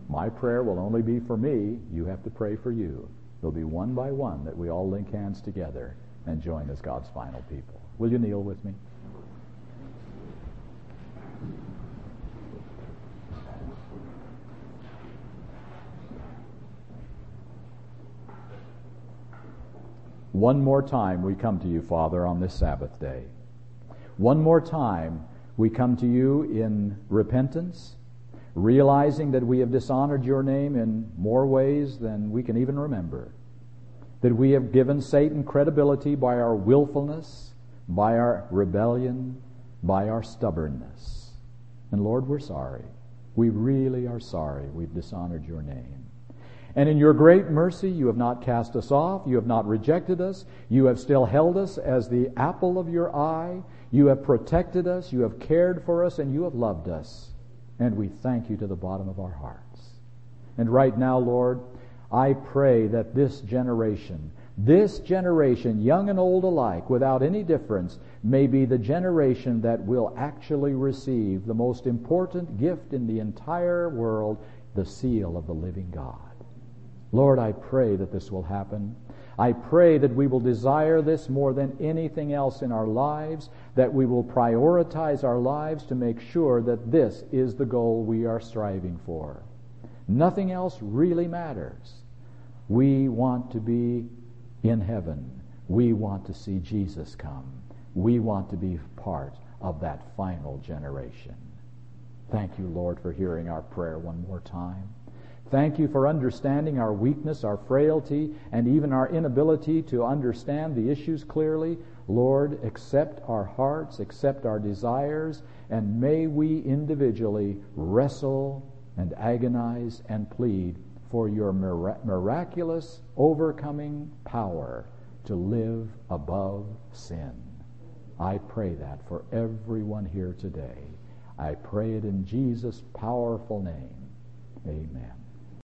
My prayer will only be for me. You have to pray for you. It'll be one by one that we all link hands together and join as God's final people. Will you kneel with me? One more time we come to you, Father, on this Sabbath day. One more time we come to you in repentance, realizing that we have dishonored your name in more ways than we can even remember, that we have given Satan credibility by our willfulness, by our rebellion, by our stubbornness. And Lord, we're sorry. We really are sorry we've dishonored your name. And in your great mercy, you have not cast us off. You have not rejected us. You have still held us as the apple of your eye. You have protected us. You have cared for us, and you have loved us. And we thank you to the bottom of our hearts. And right now, Lord, I pray that this generation, this generation, young and old alike, without any difference, may be the generation that will actually receive the most important gift in the entire world, the seal of the living God. Lord, I pray that this will happen. I pray that we will desire this more than anything else in our lives, that we will prioritize our lives to make sure that this is the goal we are striving for. Nothing else really matters. We want to be in heaven. We want to see Jesus come. We want to be part of that final generation. Thank you, Lord, for hearing our prayer one more time. Thank you for understanding our weakness, our frailty, and even our inability to understand the issues clearly. Lord, accept our hearts, accept our desires, and may we individually wrestle and agonize and plead for your mir- miraculous overcoming power to live above sin. I pray that for everyone here today. I pray it in Jesus' powerful name. Amen.